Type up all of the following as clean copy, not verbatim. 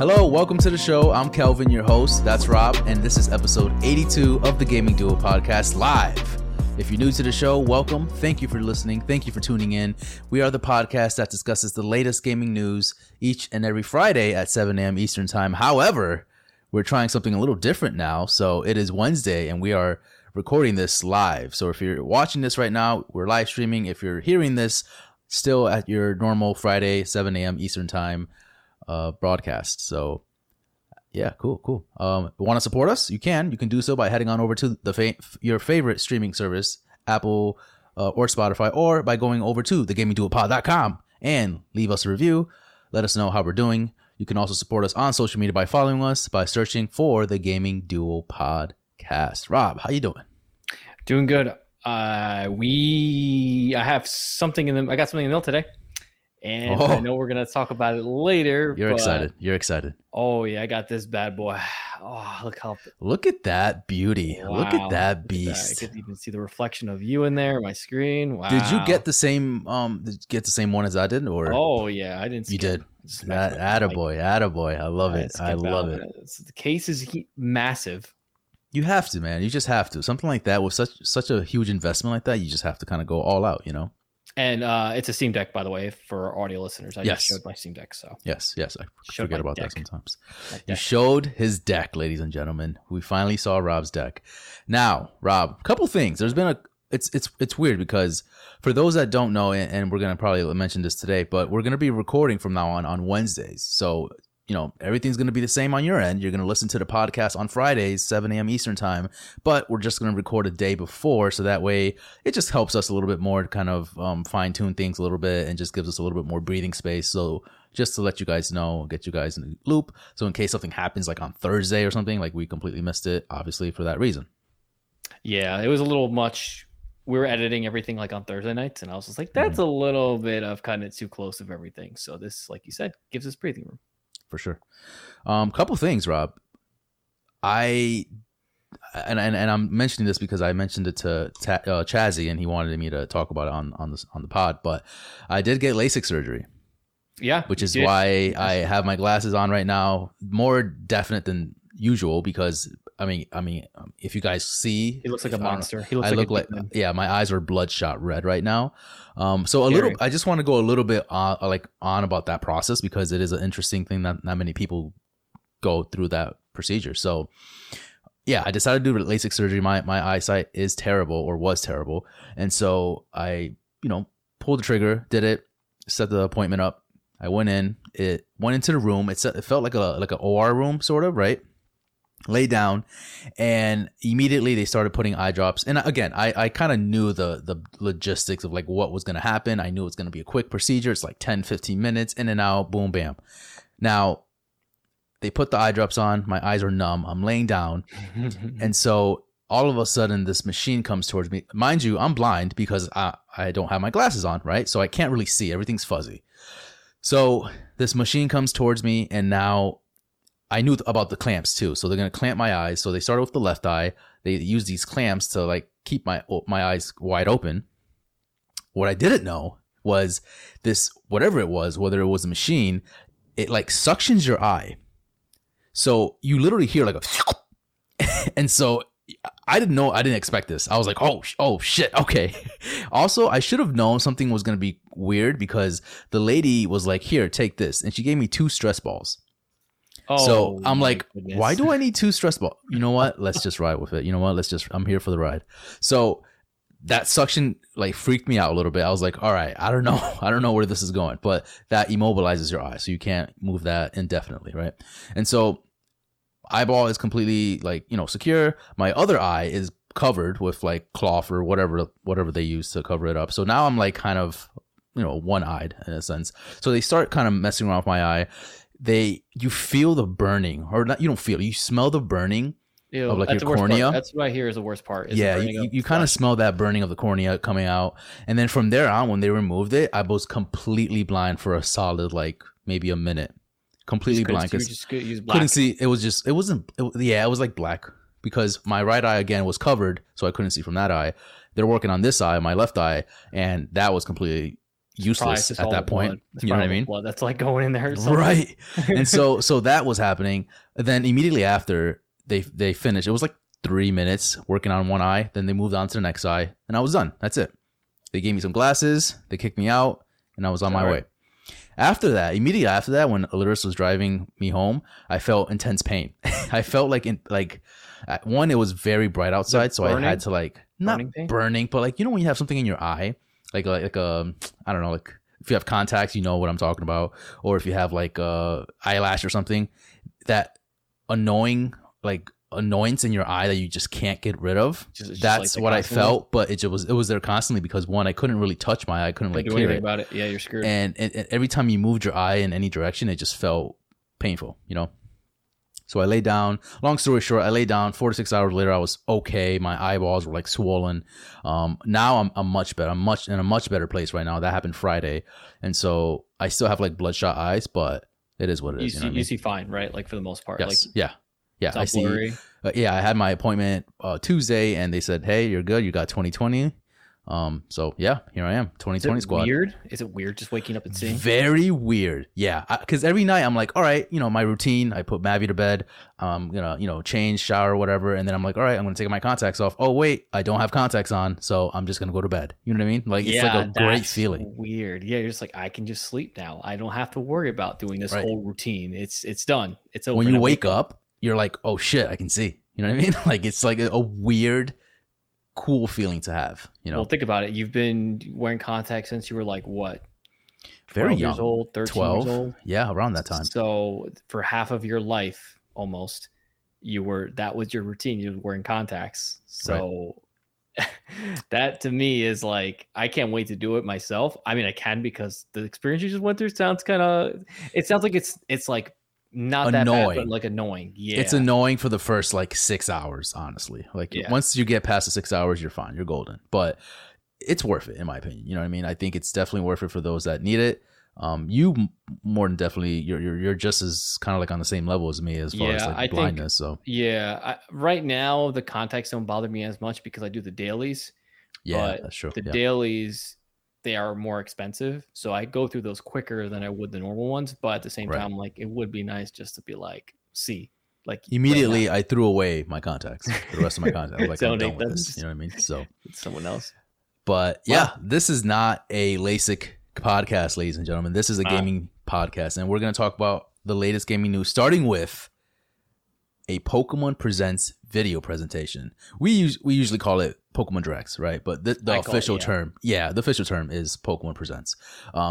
Hello, welcome to the show. I'm Kelvin, your host. That's Rob, and this is episode 82 of the Gaming Duo Podcast live. If you're new to the show, welcome. Thank you for listening. Thank you for tuning in. We are the podcast that discusses the latest gaming news each and every Friday at 7 a.m. Eastern Time. However, we're trying something a little different now. So it is Wednesday, and we are recording this live. So if you're watching this right now, we're live streaming. If you're hearing this, still at your normal Friday, 7 a.m. Eastern Time broadcast. So yeah, cool. Want to support us? You can do so by heading on over to your favorite streaming service, Apple or Spotify, or by going over to thegamingduopod.com and leave us a review. Let us know how we're doing. You can also support us on social media by following us, by searching for the Gaming Duo Podcast. Rob, how you doing? Doing good. I got something in the mail today. And I know we're going to talk about it later. You're excited. Oh, yeah. I got this bad boy. Oh, look at that beauty. Wow. Look at that beast. I could even see the reflection of you in there, my screen. Wow. Did you get the same one as I did? Or I didn't see it. You did. Attaboy. I love it. I love it. So the case is massive. You have to, man. You just have to. Something like that with such a huge investment like that, you just have to kind of go all out, you know? And it's a Steam Deck, by the way, for audio listeners. I just showed my Steam Deck. So yes, I forget about that sometimes. You showed his deck, ladies and gentlemen. We finally saw Rob's deck. Now, Rob, a couple things. There's been it's weird because for those that don't know, and we're gonna probably mention this today, but we're gonna be recording from now on Wednesdays. So you know everything's gonna be the same on your end. You're gonna listen to the podcast on Fridays, 7 a.m. Eastern time, but we're just gonna record a day before, so that way it just helps us a little bit more to kind of fine tune things a little bit and just gives us a little bit more breathing space. So just to let you guys know, get you guys in the loop. So in case something happens like on Thursday or something, like we completely missed it, obviously for that reason. Yeah, it was a little much. We were editing everything like on Thursday nights, and I was just like, that's a little bit of kind of too close of everything. So this, like you said, gives us breathing room. For sure. Couple things, Rob. I I'm mentioning this because I mentioned it to Chazzy, and he wanted me to talk about it on the pod. But I did get LASIK surgery. Yeah, which is why I have my glasses on right now, more definite than usual. Because I mean, if you guys see, he looks like a monster. My eyes are bloodshot red right now. I just want to go a little bit on about that process because it is an interesting thing that not many people go through that procedure. So yeah, I decided to do LASIK surgery. My eyesight is terrible or was terrible. And so I, pulled the trigger, did it, set the appointment up. I went in, it went into the room. It felt like an OR room sort of, right? Lay down, and immediately they started putting eye drops. And again, I kind of knew the logistics of like what was going to happen. I knew it was going to be a quick procedure. It's like 10, 15 minutes in and out, boom, bam. Now they put the eye drops on. My eyes are numb. I'm laying down. And so all of a sudden this machine comes towards me. Mind you, I'm blind because I don't have my glasses on, right? So I can't really see. Everything's fuzzy. So this machine comes towards me, and now I knew about the clamps too. So they're going to clamp my eyes. So they started with the left eye. They use these clamps to like keep my eyes wide open. What I didn't know was this, whatever it was, whether it was a machine, it like suctions your eye. So you literally hear like a, and so I didn't expect this. I was like, oh shit. Okay. Also, I should have known something was going to be weird because the lady was like, here, take this. And she gave me 2 stress balls. So I'm like, goodness. Why do I need 2 stress balls? You know what? Let's just ride with it. You know what? I'm here for the ride. So that suction like freaked me out a little bit. I was like, all right, I don't know where this is going, but that immobilizes your eye. So you can't move that indefinitely. Right. And so eyeball is completely like, secure. My other eye is covered with like cloth or whatever they use to cover it up. So now I'm like kind of, one-eyed in a sense. So they start kind of messing around with my eye. You feel the burning, or not? You don't feel. You smell the burning of like your cornea. That's what I hear is the worst part. Yeah, you kind of smell that burning of the cornea coming out, and then from there on, when they removed it, I was completely blind for a solid like maybe a minute. Completely blind because couldn't see. It was just it was like black because my right eye again was covered, so I couldn't see from that eye. They're working on this eye, my left eye, and that was completely useless at that point. You know what I mean? Well, that's like going in there, right? And so that was happening. Then immediately after they finished, it was like 3 minutes working on one eye. Then they moved on to the next eye, and I was done. That's it. They gave me some glasses. They kicked me out, and I was on my way. After that, immediately after that, when Aluris was driving me home, I felt intense pain. I felt like one, it was very bright outside, so I had to not burning, but like, you know when you have something in your eye, like I don't know, like if you have contacts, you know what I'm talking about, or if you have like eyelash or something, that annoying annoyance in your eye that you just can't get rid of. That's what I felt, but it was there constantly because one, I couldn't really touch my eye, I couldn't do anything about it. Yeah, you're screwed. And every time you moved your eye in any direction, it just felt painful, you know. So I lay down. Long story short, I lay down. 4 to 6 hours later, I was okay. My eyeballs were like swollen. Now I'm much better. I'm in a much better place right now. That happened Friday, and so I still have like bloodshot eyes, but it is what it is. You see fine, right? Like for the most part. Yes. Yeah, I see. I had my appointment Tuesday, and they said, "Hey, you're good. You got 20/20." So yeah, here I am, 20/20 squad. Weird? Is it weird just waking up and seeing? Very weird. Yeah, because every night I'm like, all right, you know, my routine. I put Mavi to bed. I'm gonna, you know, change, shower, whatever, and then I'm like, all right, I'm gonna take my contacts off. Oh wait, I don't have contacts on, so I'm just gonna go to bed. You know what I mean? Like it's like a great feeling. Weird. Yeah, you're just like, I can just sleep now. I don't have to worry about doing this whole routine. It's done. It's over. When you wake up. You're like, oh shit, I can see. You know what I mean? Like it's like a weird, cool feeling to have. You know. Well, think about it. You've been wearing contacts since you were like what? Very young. 12 years old, 13 years old. Yeah, around that time. So for half of your life, almost, that was your routine. You were wearing contacts. So that to me is like, I can't wait to do it myself. I mean, I can because the experience you just went through sounds kind of. It sounds like it's like. Not annoying. That bad, but like annoying. Yeah, it's annoying for the first like 6 hours, honestly. Like once you get past the 6 hours, you're fine, you're golden. But it's worth it, in my opinion. You know what I mean? I think it's definitely worth it for those that need it. You more than definitely, you're just as kind of like on the same level as me as far as like blindness. Right now the contacts don't bother me as much because I do the dailies. Yeah, but that's true. The dailies. They are more expensive, so I go through those quicker than I would the normal ones. But at the same time, like it would be nice just to be like, see, like immediately right I threw away my contacts, the rest of my contacts. Like I'm done with this, you know what I mean? So it's someone else. But this is not a LASIK podcast, ladies and gentlemen. This is a gaming podcast, and we're going to talk about the latest gaming news, starting with a Pokemon Presents video presentation. We usually call it Pokemon Directs, right? But the official term is Pokemon Presents.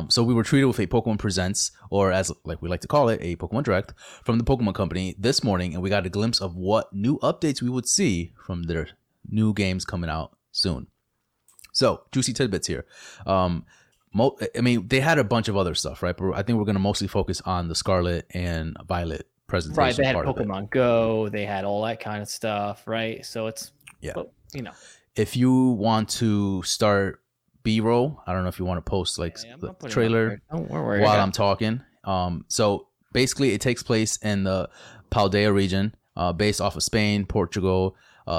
So we were treated with a Pokemon Presents, or as like we like to call it, a Pokemon Direct from the Pokemon Company this morning, and we got a glimpse of what new updates we would see from their new games coming out soon. So juicy tidbits here. I mean, they had a bunch of other stuff, right? But I think we're going to mostly focus on the Scarlet and Violet presentation. Right, they had Pokemon Go, they had all that kind of stuff, right? So it's but, you know. If you want to start B-roll, I don't know if you want to post the trailer while I'm talking. So basically, it takes place in the Paldea region, based off of Spain, Portugal.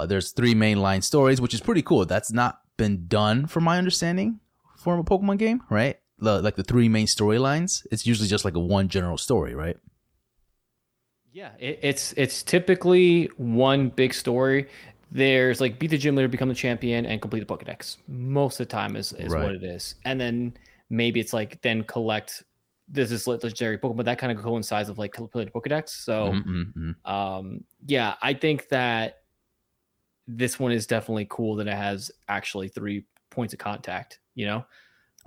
There's three mainline stories, which is pretty cool. That's not been done, from my understanding, for a Pokemon game, right? The three main storylines. It's usually just like a one general story, right? Yeah, it's typically one big story. There's like beat the gym leader, become the champion, and complete the Pokedex. Most of the time is what it is. And then maybe it's like then collect this is legendary Pokemon. That kind of coincides with like complete the Pokedex. So I think that this one is definitely cool that it has actually 3 points of contact, you know?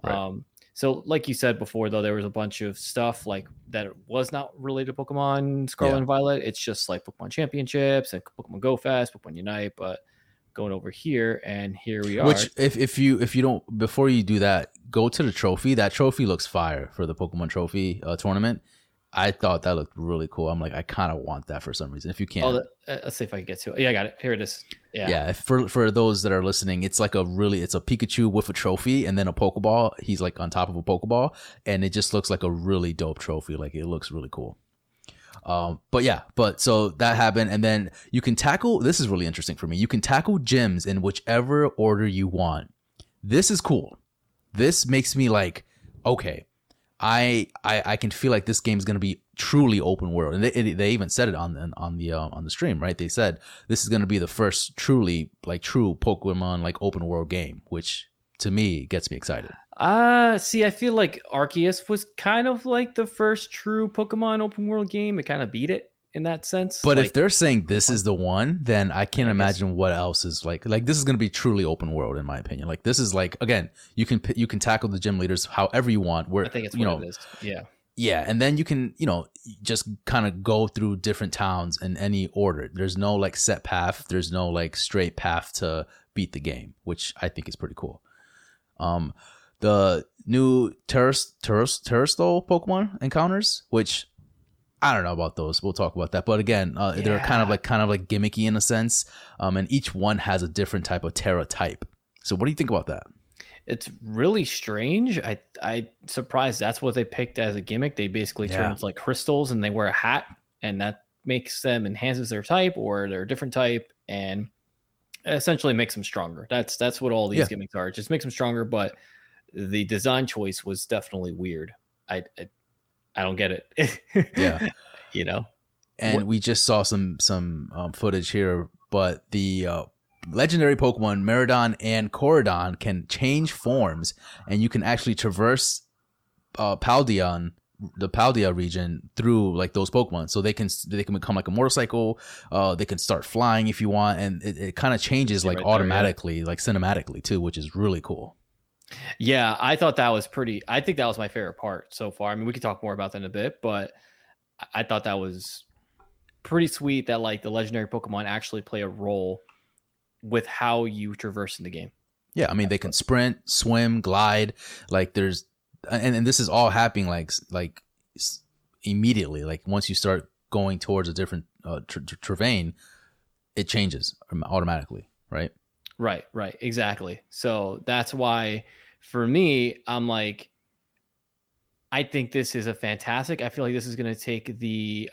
Right. So like you said before, though, there was a bunch of stuff like that was not related to Pokemon Scarlet and Violet. It's just like Pokemon Championships and Pokemon Go Fest, Pokemon Unite, but going over here and here we are. Which if you don't, before you do that, go to the trophy. That trophy looks fire for the Pokemon Trophy tournament. I thought that looked really cool. I'm like, I kind of want that for some reason. If you can, let's see if I can get to it. Yeah, I got it. Here it is. Yeah. For those that are listening, it's like it's a Pikachu with a trophy and then a Pokeball. He's like on top of a Pokeball, and it just looks like a really dope trophy. Like it looks really cool. But so that happened, and then you can tackle. This is really interesting for me. You can tackle gyms in whichever order you want. This is cool. This makes me like, okay, I can feel like this game is going to be truly open world. And they even said it on the stream, right? They said this is going to be the first true Pokemon open world game, which to me gets me excited. See, I feel like Arceus was kind of like the first true Pokemon open world game. It kind of beat it in that sense. But if they're saying this is the one, then I can't imagine what else is like this is going to be truly open world, in my opinion. Like this is again, you can tackle the gym leaders however you want. I think it's what it is. Yeah. Yeah. And then you can, just kind of go through different towns in any order. There's no set path. There's no straight path to beat the game, which I think is pretty cool. The new Terrestrial Pokemon encounters, which I don't know about those. We'll talk about that. But again, they're kind of like gimmicky in a sense. And each one has a different type of Terra type. So what do you think about that? It's really strange. I'm surprised that's what they picked as a gimmick. They basically turn into crystals and they wear a hat, and that makes them enhances their type or their different type and essentially makes them stronger. That's what all these gimmicks are. It just makes them stronger, but the design choice was definitely weird. I don't get it. Yeah. And we just saw some footage here, but the legendary Pokemon Miraidon and Koraidon can change forms, and you can actually traverse the Paldea region through those Pokemon. So they can become a motorcycle. They can start flying if you want, and it kind of changes automatically, cinematically too, which is really cool. Yeah, I thought that was I think that was my favorite part so far. I mean, we could talk more about that in a bit, but I thought that was pretty sweet that the legendary Pokemon actually play a role with how you traverse in the game. Yeah, I mean, they can sprint, swim, glide. And this is all happening immediately. Once you start going towards a different terrain, it changes automatically, right? Right, exactly. So that's why, for me, I'm I think this is fantastic. I feel like this is going to take the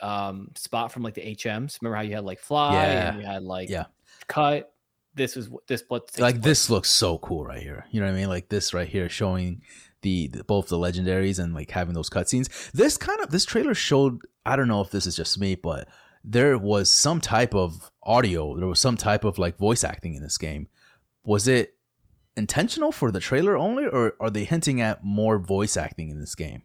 spot from the HMs. Remember how you had fly and you had cut. This looks so cool right here. You know what I mean? This right here showing the both the legendaries and having those cutscenes. This trailer showed. I don't know if this is just me, but there was some type of audio. There was some type of voice acting in this game. Was it intentional for the trailer only, or are they hinting at more voice acting in this game?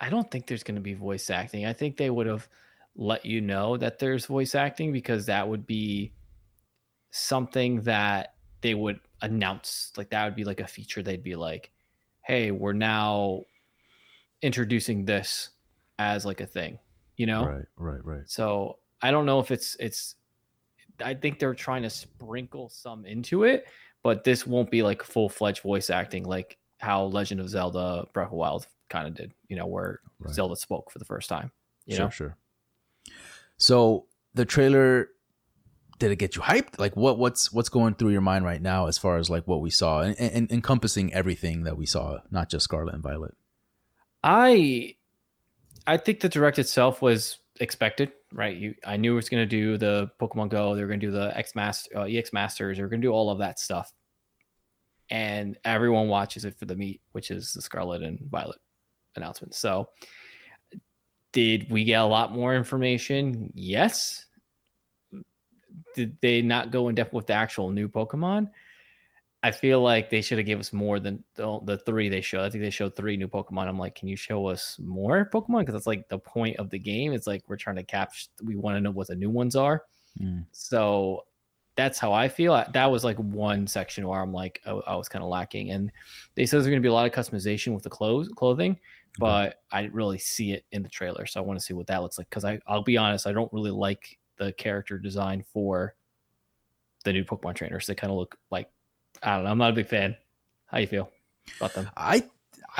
I don't think there's going to be voice acting. I think they would have let you know that there's voice acting, because that would be something that they would announce. That would be a feature. They'd be hey, we're now introducing this as a thing. Right. So I don't know if it's I think they're trying to sprinkle some into it, but this won't be full-fledged voice acting how Legend of Zelda Breath of the Wild kind of did, where Zelda spoke for the first time. Sure. So the trailer, did it get you hyped? What's going through your mind right now as far as what we saw and encompassing everything that we saw, not just Scarlet and Violet? I think the direct itself was expected, right? I knew it was going to do the Pokemon Go. They were going to do the EX Masters. They were going to do all of that stuff. And everyone watches it for the meat, which is the Scarlet and Violet announcement. So did we get a lot more information? Yes. Did they not go in depth with the actual new Pokemon? I feel like they should have given us more than the three they showed. I think they showed three new Pokemon. I'm can you show us more Pokemon? Because that's the point of the game. It's we're trying to capture. We want to know what the new ones are. Mm. So that's how I feel. That was one section where I was kind of lacking. And they said there's going to be a lot of customization with the clothing, but I didn't really see it in the trailer. So I want to see what that looks like. Because I'll be honest, I don't really like the character design for the new Pokemon trainers. They kind of look I don't know. I'm not a big fan. How you feel about them? I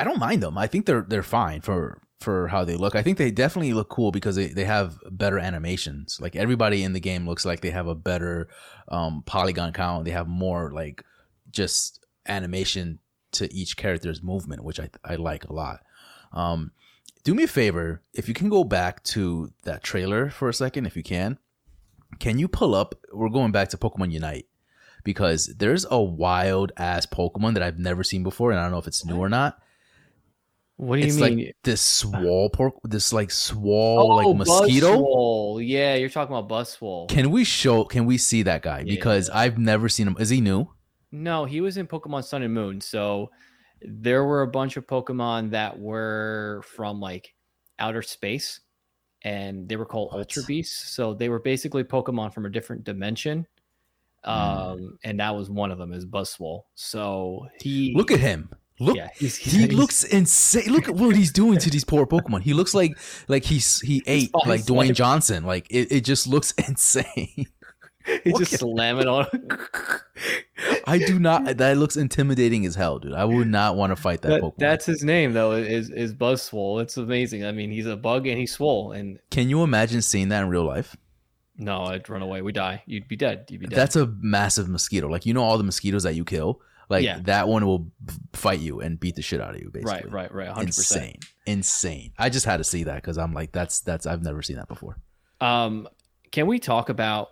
don't mind them. I think they're fine for how they look. I think they definitely look cool because they have better animations. Everybody in the game looks like they have a better polygon count. They have more just animation to each character's movement, which I like a lot. Do me a favor. If you can go back to that trailer for a second, if you can. Can you pull up? We're going back to Pokemon Unite, because there's a wild ass Pokemon that I've never seen before, and I don't know if it's new or not. What do you mean? Like this swole pork, this like swole like mosquito. Buzzwole. Yeah, you're talking about Buzzwole. Can we see that guy? Yeah, because I've never seen him. Is he new? No, he was in Pokemon Sun and Moon. So there were a bunch of Pokemon that were from like outer space, and they were called Ultra Beasts. So they were basically Pokemon from a different dimension. And that was one of them, is Buzzwole. So he look at him. Look, yeah, he looks insane. Look at what he's doing to these poor Pokemon. He looks like he ate like Dwayne Johnson. Like it just looks insane. He just slam it on. I do not. That looks intimidating as hell, dude. I would not want to fight that Pokemon. That's his name, though. Is Buzzwole? It's amazing. I mean, he's a bug and he's swole. And can you imagine seeing that in real life? No, I'd run away. We die. You'd be dead. That's a massive mosquito. Like all the mosquitoes that you kill. Like that one will fight you and beat the shit out of you, basically. Right. 100%. Insane. I just had to see that because I'm like, that's I've never seen that before. Can we talk about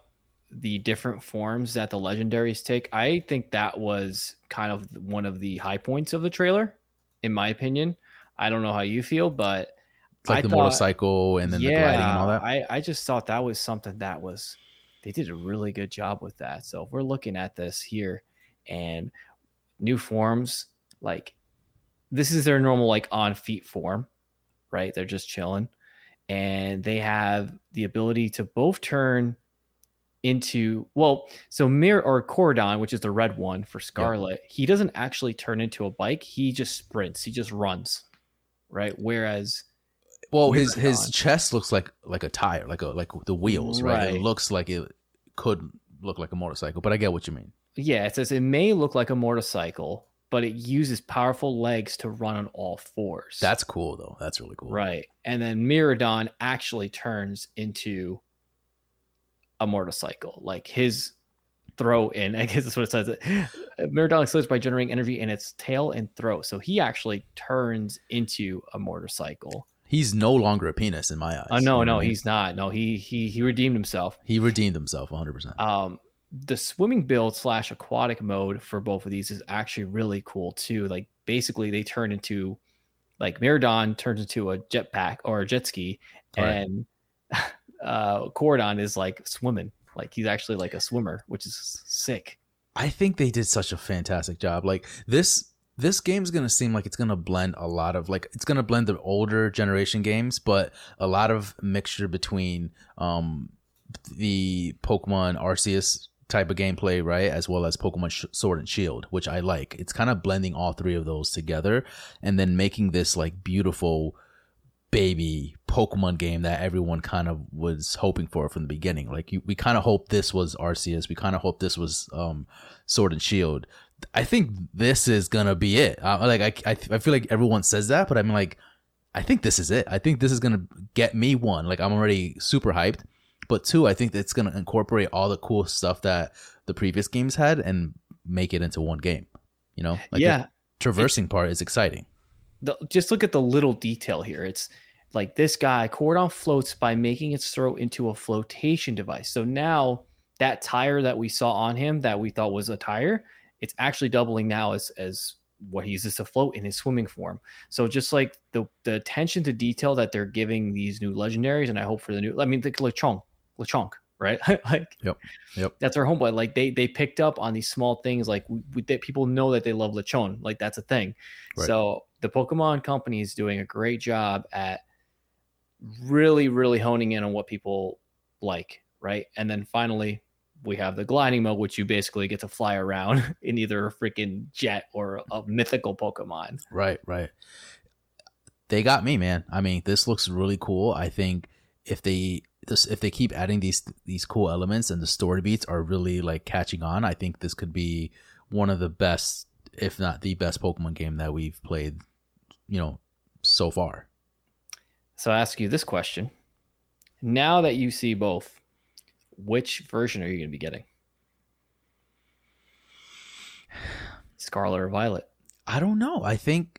the different forms that the legendaries take? I think that was kind of one of the high points of the trailer, in my opinion. I don't know how you feel, but it's like motorcycle and then the gliding and all that. I just thought that was something that was, they did a really good job with that. So if we're looking at this here and new forms, like this is their normal like on feet form, right? They're just chilling, and they have the ability to both turn into Mirror or Koraidon, which is the red one for Scarlet. He doesn't actually turn into a bike, he just sprints, he just runs, right? Whereas his chest looks like a tire, like the wheels, right? It looks like it could look like a motorcycle, but I get what you mean. Yeah, it says it may look like a motorcycle, but it uses powerful legs to run on all fours. That's cool, though. That's really cool. Right. And then Miraidon actually turns into a motorcycle. Like his throat, and I guess that's what it says. Miraidon explodes by generating energy in its tail and throat. So he actually turns into a motorcycle. He's no longer a penis in my eyes. No, he's not. No, he redeemed himself. He redeemed himself 100%. The swimming build / aquatic mode for both of these is actually really cool too. Like basically they turn into like Miraidon turns into a jetpack or a jet ski, and Koraidon is like swimming. Like he's actually like a swimmer, which is sick. I think they did such a fantastic job. Like this game is going to seem like it's going to blend a lot of the older generation games, but a lot of mixture between the Pokemon Arceus type of gameplay, right, as well as Pokemon Sword and Shield, which I like. It's kind of blending all three of those together and then making this like beautiful baby Pokemon game that everyone kind of was hoping for from the beginning. Like we kind of hoped this was Arceus, we kind of hoped this was Sword and Shield. I think this is gonna be it. I feel like everyone says that, but I'm like, I think this is it. I think this is gonna get me one. Like I'm already super hyped. But two, I think it's going to incorporate all the cool stuff that the previous games had and make it into one game. You know, the traversing part is exciting. Just look at the little detail here. It's like this guy, Koraidon, floats by making its throat into a flotation device. So now that tire that we saw on him that we thought was a tire, it's actually doubling now as what he uses to float in his swimming form. So just like the attention to detail that they're giving these new legendaries, and I hope for the new, I mean, the Lechonk. Lechonk, right? Like, yep. That's our homeboy. Like they picked up on these small things. Like that people know that they love Lechon. Like that's a thing. Right. So the Pokemon company is doing a great job at really, really honing in on what people like, right? And then finally, we have the gliding mode, which you basically get to fly around in either a freaking jet or a mythical Pokemon. Right. They got me, man. I mean, this looks really cool. I think if they keep adding these cool elements and the story beats are really like catching on, I think this could be one of the best, if not the best Pokemon game that we've played, so far. So I ask you this question. Now that you see both, which version are you going to be getting? Scarlet or Violet? I don't know. I think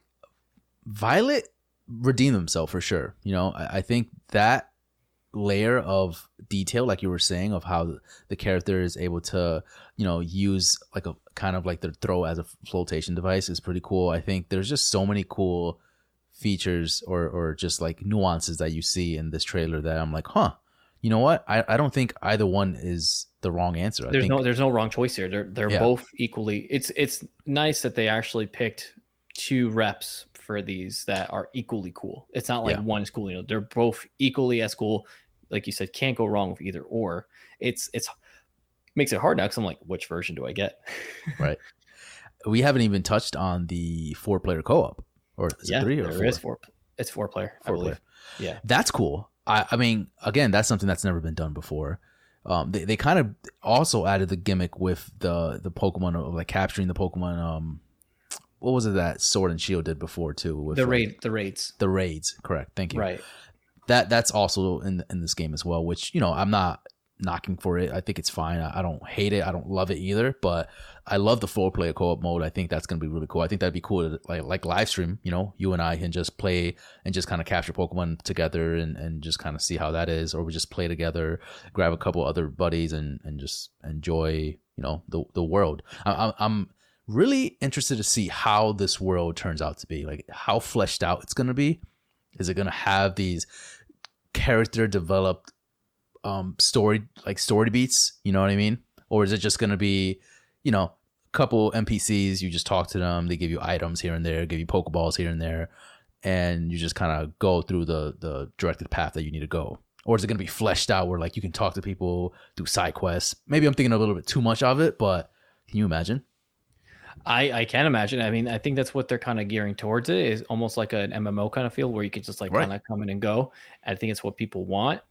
Violet redeemed himself for sure. I think that layer of detail, like you were saying, of how the character is able to use like a kind of like their throw as a flotation device is pretty cool. I think there's just so many cool features or just like nuances that you see in this trailer that I'm like, huh, you know what? I don't think either one is the wrong answer. There's no wrong choice here. They're both equally. It's nice that they actually picked two reps for these that are equally cool. It's not like one is cool. You know, they're both equally as cool. Like you said, can't go wrong with either or. It's makes it hard now because I'm like, which version do I get? Right. We haven't even touched on the 4-player co-op, or is it 3 or 4? Is 4. It's 4-player. 4-player. Yeah, that's cool. I mean, again, that's something that's never been done before. They kind of also added the gimmick with the Pokemon, of like capturing the Pokemon. What was it that Sword and Shield did before too? With the raid, like, the raids. Correct. Thank you. Right. That's also in this game as well, which, you know, I'm not knocking for it. I think it's fine. I don't hate it. I don't love it either, but I love the 4-player co-op mode. I think that's going to be really cool. I think that'd be cool to like live stream, you know, you and I can just play and just kind of capture Pokemon together and just kind of see how that is, or we just play together, grab a couple other buddies and just enjoy, you know, the world. I'm really interested to see how this world turns out to be, like how fleshed out it's going to be. Is it going to have these character developed story beats, you know what I mean? Or is it just going to be, you know, a couple NPCs, you just talk to them, they give you items here and there, give you Pokeballs here and there, and you just kind of go through the directed path that you need to go? Or is it going to be fleshed out where like you can talk to people, do side quests? Maybe I'm thinking a little bit too much of it, but can you imagine? I can imagine. I mean, I think that's what they're kind of gearing towards. It is almost like an MMO kind of feel where you could just like kind of come in and go. I think it's what people want.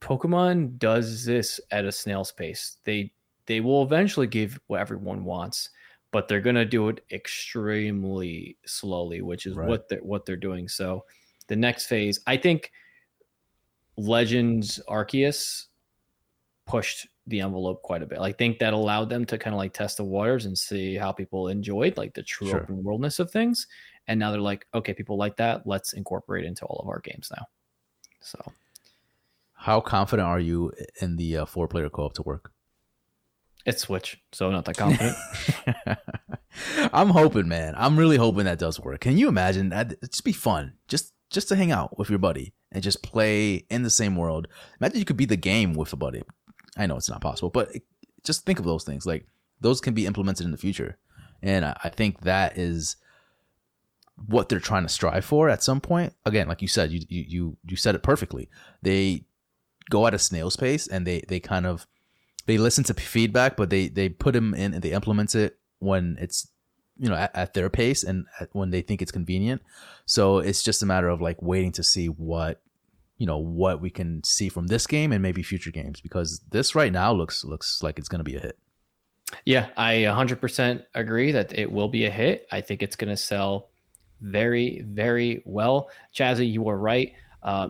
Pokemon does this at a snail's pace. They will eventually give what everyone wants, but they're going to do it extremely slowly, which is what they're doing. So the next phase, I think Legends Arceus pushed the envelope quite a bit. I think that allowed them to kind of like test the waters and see how people enjoyed like the true open worldness of things. And now they're like, okay, people like that. Let's incorporate into all of our games now. So how confident are you in the 4-player co-op to work? It's Switch, so not that confident. I'm hoping, man. I'm really hoping that does work. Can you imagine? That'd just be fun. Just to hang out with your buddy and just play in the same world. Imagine you could be the game with a buddy. I know it's not possible, but just think of those things. Like those can be implemented in the future. And I think that is what they're trying to strive for at some point. Again, like you said, you said it perfectly. They go at a snail's pace and they listen to feedback, but they put them in and they implement it when it's, you know, at their pace and when they think it's convenient. So it's just a matter of like waiting to see what we can see from this game and maybe future games, because this right now looks like it's going to be a hit. Yeah, I 100% agree that it will be a hit. I think it's going to sell very, very well. Chazzy, you are right.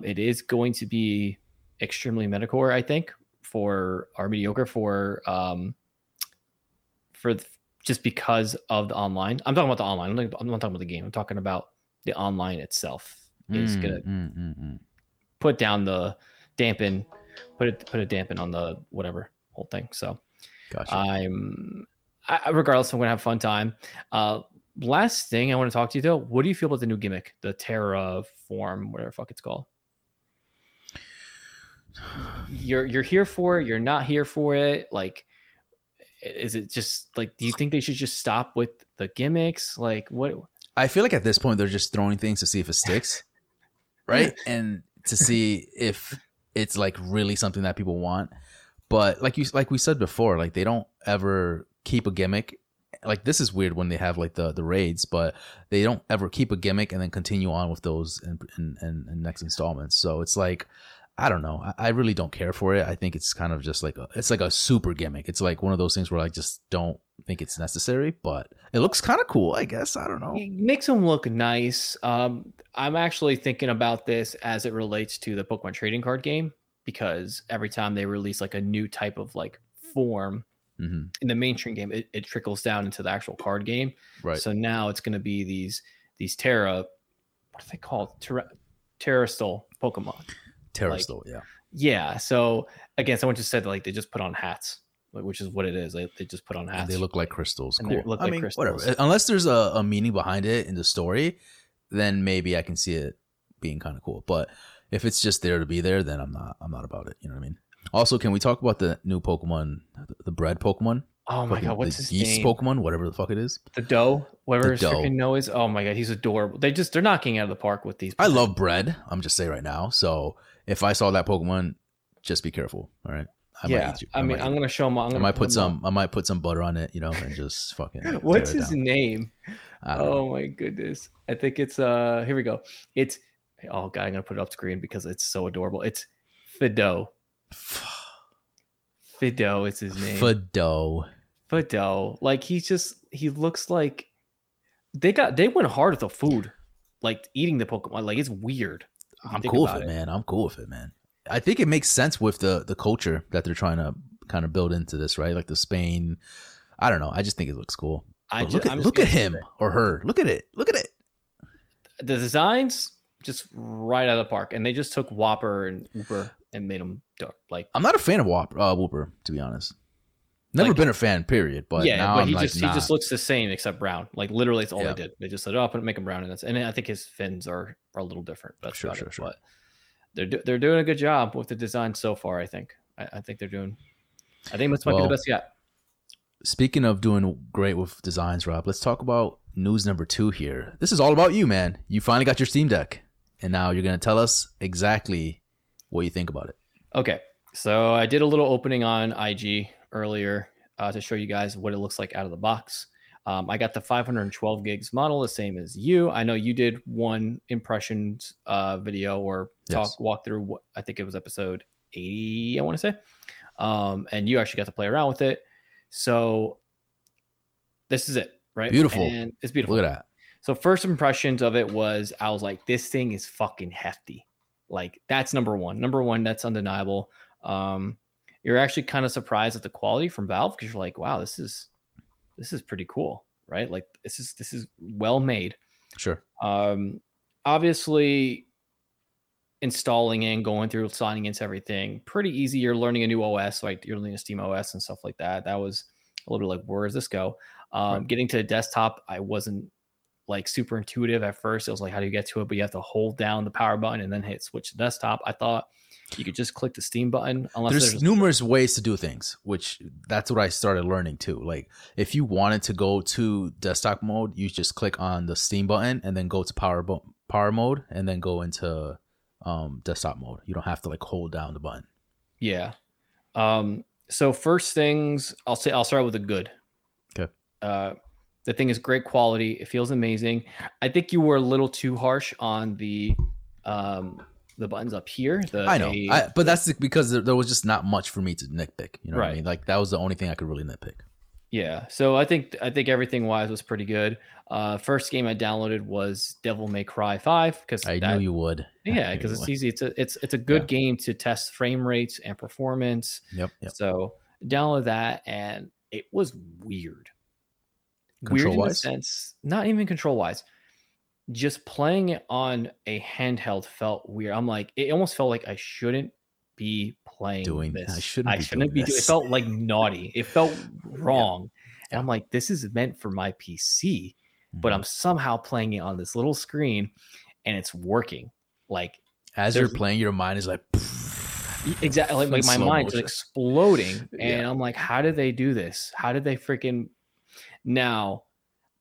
It is going to be extremely mediocre, I think, just because of the online. I'm talking about the online. I'm not talking about the game. I'm talking about the online itself. It's going to put down the dampen, put a dampen on the whatever whole thing. So gotcha. Regardless, I'm going to have a fun time. Last thing I want to talk to you though. What do you feel about the new gimmick, the Terraform, whatever the fuck it's called? You're here for it. You're not here for it. Like, is it just like, do you think they should just stop with the gimmicks? Like what? I feel like at this point, they're just throwing things to see if it sticks. Right. And to see if it's like really something that people want. But like we said before, like they don't ever keep a gimmick. Like this is weird when they have like the raids, but they don't ever keep a gimmick and then continue on with those in next installments. So it's like, I don't know. I really don't care for it. I think it's kind of just like it's like a super gimmick. It's like one of those things where I just don't think it's necessary, but it looks kind of cool, I guess. I don't know. It makes them look nice. I'm actually thinking about this as it relates to the Pokemon trading card game, because every time they release like a new type of like form in the mainstream game, it trickles down into the actual card game. Right. So now it's going to be these Terra, what are they called? Terrastal Pokemon. Terrastal, like, yeah. So again, someone just said like they just put on hats, like, which is what it is. Like, they just put on hats. And they look like crystals. Cool. Whatever. Unless there's a meaning behind it in the story, then maybe I can see it being kind of cool. But if it's just there to be there, then I'm not about it. You know what I mean? Also, can we talk about the new Pokemon, the bread Pokemon? Oh my god, what's his name? The yeast Pokemon, whatever the fuck it is. Fidough, whatever his freaking know is. Oh my god, he's adorable. They're knocking it out of the park with these. I love bread. I'm just saying right now. So if I saw that Pokemon, just be careful. All right. I'm gonna show him. I might put some butter on it, you know, and just fucking. What's his name? Oh my goodness! I think it's here we go. It's I'm gonna put it up screen because it's so adorable. It's Fidough. Fidough is his name. Fidough. Like he looks like they went hard with the food, like eating the Pokemon. Like it's weird. I'm cool with it, man. I think it makes sense with the culture that they're trying to kind of build into this, right? Like the Spain. I don't know. I just think it looks cool. Look at him or her. Look at it. Look at it. The designs just right out of the park, and they just took Whopper and Wooper and made them dark. Like I'm not a fan of Whooper, to be honest. Never been a fan, period. But yeah, now but he just looks the same except brown. Like literally, it's all they did. They just said, "Oh, make him brown," and I think his fins are a little different. But sure. But they're doing a good job with the design so far. I think. I think this might be the best yet. Speaking of doing great with designs, Rob, let's talk about news number 2 here. This is all about you, man. You finally got your Steam Deck, and now you're gonna tell us exactly what you think about it. Okay, so I did a little opening on IG earlier to show you guys what it looks like out of the box. I got the 512 gigs model, the same as you. I know you did one impressions video or walkthrough. I think it was episode 80, I want to say. And you actually got to play around with it. So this is it, right? Beautiful. And it's beautiful. Look at that. So first impressions of it was, I was like, this thing is fucking hefty. Like that's number one, that's undeniable. You're actually kind of surprised at the quality from Valve because you're like, wow, this is pretty cool, right? Like this is well made. Sure. Obviously installing and going through, signing into everything, pretty easy. You're learning a new OS, like you're learning a Steam OS and stuff like that. That was a little bit like, where does this go? Right. Getting to the desktop, I wasn't like super intuitive at first. It was like, how do you get to it? But you have to hold down the power button and then hit switch to desktop. I thought you could just click the Steam button. Unless there's numerous ways to do things, which that's what I started learning too. Like if you wanted to go to desktop mode, you just click on the Steam button and then go to power mode and then go into desktop mode. You don't have to like hold down the button. Yeah. So first things, I'll start with the good. Okay. The thing is great quality. It feels amazing. I think you were a little too harsh on the buttons up here. But that's because there was just not much for me to nitpick. You know what I mean? Like that was the only thing I could really nitpick. Yeah. So I think everything wise was pretty good. First game I downloaded was Devil May Cry 5 because I knew you would. Yeah, because it's easy. It's a good game to test frame rates and performance. Yep. So download that, and it was weird. Weird in a sense, not even control wise, just playing it on a handheld felt weird. I'm like, it almost felt like I shouldn't be doing this. I shouldn't be doing this. It felt like naughty. It felt wrong. And I'm like, this is meant for my PC, but I'm somehow playing it on this little screen and it's working. Like as you're playing, your mind is like, exactly. Like my mind's exploding. And I'm like, how did they do this? How did they freaking... Now,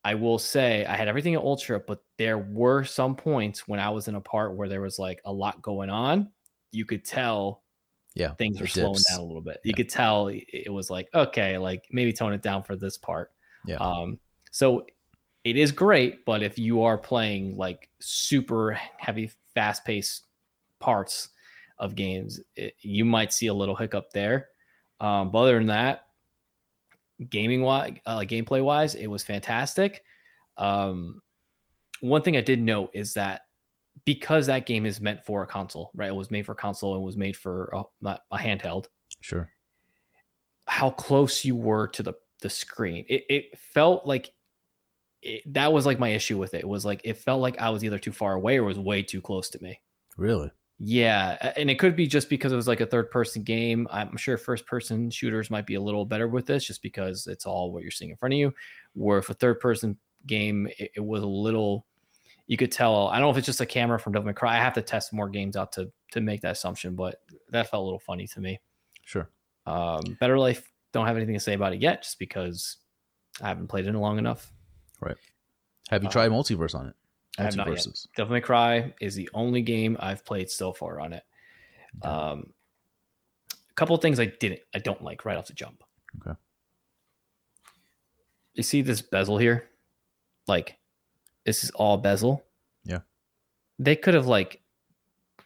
I will say I had everything at Ultra, but there were some points when I was in a part where there was like a lot going on. You could tell things were slowing down a little bit. You could tell it was like, okay, like maybe tone it down for this part. Yeah. So it is great, but if you are playing like super heavy, fast-paced parts of games, you might see a little hiccup there. But other than that, gameplay wise, it was fantastic. One thing I did note is that because that game is meant for a console, right? It was made for console and was made for a handheld. Sure. How close you were to the screen, it felt like that was like my issue with it. It was like it felt like I was either too far away or was way too close to me. Really? Yeah, and it could be just because it was like a third-person game. I'm sure first-person shooters might be a little better with this just because it's all what you're seeing in front of you. Where if a third-person game, it was a little... you could tell. I don't know if it's just a camera from Devil May Cry. I have to test more games out to make that assumption, but that felt a little funny to me. Sure. Better Life, don't have anything to say about it yet, just because I haven't played it long enough. Right. Have you tried MultiVersus on it? I have not yet. Devil May Cry is the only game I've played so far on it. Okay. A couple of things I don't like right off the jump. Okay. You see this bezel here? Like, this is all bezel. Yeah. They could have like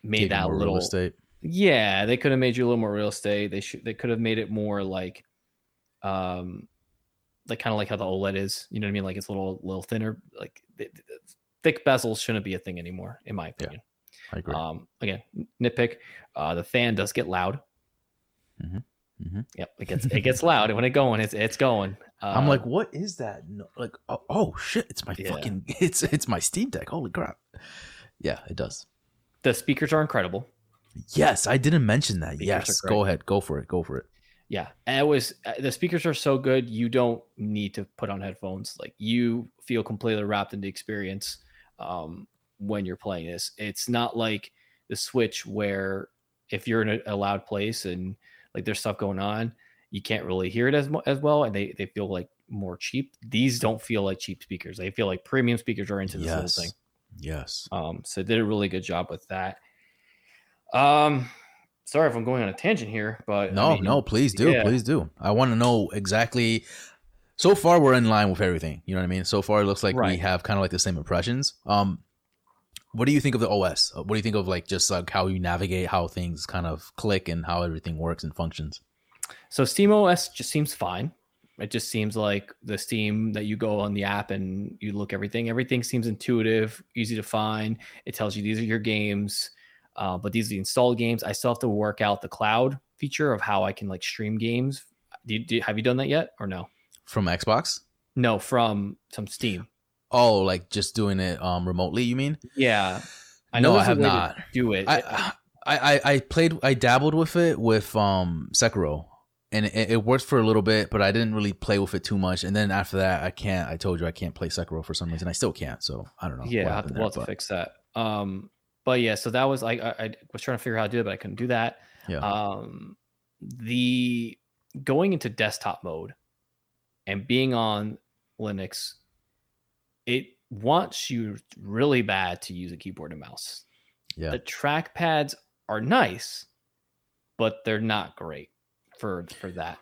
made that a little real estate. Yeah, they could have made you a little more real estate. They could have made it more like kind of like how the OLED is. You know what I mean? Like it's a little thinner. Like thick bezels shouldn't be a thing anymore, in my opinion. Yeah, I agree. Again, nitpick. The fan does get loud. Mm-hmm. Mm-hmm. Yep, it gets loud, and when it's going, it's going. I'm like, what is that? Like, oh shit! It's my fucking it's my Steam Deck. Holy crap! Yeah, it does. The speakers are incredible. Yes, I didn't mention that. Yes, go ahead, go for it. Yeah, and the speakers are so good. You don't need to put on headphones. Like, you feel completely wrapped in the experience when you're playing this. It's not like the Switch where if you're in a loud place and like there's stuff going on, you can't really hear it as well, and they feel like more cheap. These don't feel like cheap speakers. They feel like premium speakers are into this whole thing. Yes. So they did a really good job with that. Sorry if I'm going on a tangent here, but no, please do. Yeah. Please do. I want to know exactly. So far, we're in line with everything. You know what I mean? So far, it looks like we have kind of like the same impressions. What do you think of the OS? What do you think of like just like how you navigate, how things kind of click, and how everything works and functions? So Steam OS just seems fine. It just seems like the Steam that you go on the app and you look everything. Everything seems intuitive, easy to find. It tells you these are your games, but these are the installed games. I still have to work out the cloud feature of how I can like stream games. Have you done that yet or no? From Xbox? No, from Steam. Oh, like just doing it remotely, you mean? Yeah. I have not. Do it. I dabbled with it with Sekiro, and it worked for a little bit, but I didn't really play with it too much. And then after that, I told you I can't play Sekiro for some reason. I still can't. So I don't know. Yeah, we'll have to fix that. But yeah, so that was, I was trying to figure out how to do it, but I couldn't do that. Yeah. The going into desktop mode and being on Linux, it wants you really bad to use a keyboard and mouse. Yeah. The trackpads are nice, but they're not great for that.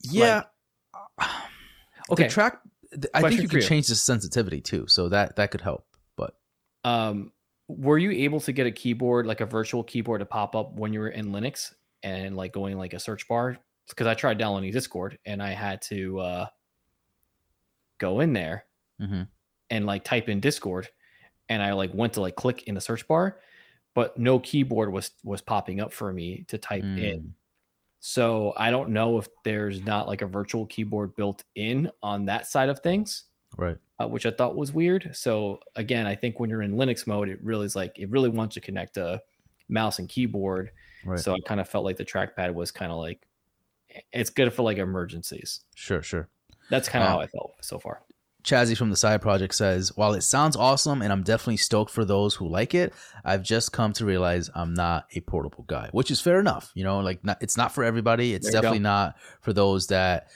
Yeah. Like, okay. I think you could change the sensitivity too, so that could help. But were you able to get a keyboard, like a virtual keyboard, to pop up when you were in Linux and like going like a search bar? Because I tried downloading Discord and I had to go in there and like type in Discord, and I like went to like click in the search bar, but no keyboard was popping up for me to type in. So I don't know if there's not like a virtual keyboard built in on that side of things, right? Which I thought was weird. So again, I think when you're in Linux mode, it really wants to connect a mouse and keyboard. Right. So I kind of felt like the trackpad was kind of like, it's good for like emergencies. Sure. That's kind of how I felt so far. Chazzy from the Side Project says, while it sounds awesome and I'm definitely stoked for those who like it, I've just come to realize I'm not a portable guy, which is fair enough. You know, like it's not for everybody. It's definitely not for those that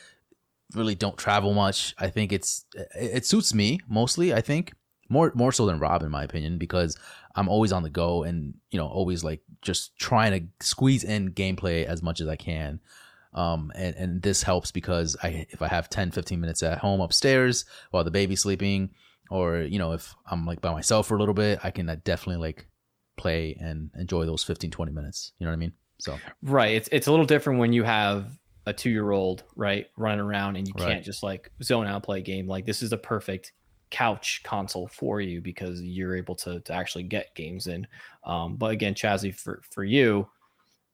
really don't travel much. I think it suits me mostly, I think. More so than Rob, in my opinion, because I'm always on the go and, you know, always like just trying to squeeze in gameplay as much as I can. And this helps because if I have 10-15 minutes at home upstairs while the baby's sleeping, or you know, if I'm like by myself for a little bit, I can definitely like play and enjoy those 15-20 minutes. You know what I mean? So right, it's a little different when you have a 2-year-old right running around and you can't just like zone out and play a game. Like this is the perfect couch console for you because you're able to actually get games in. But again, Chazzy, for you,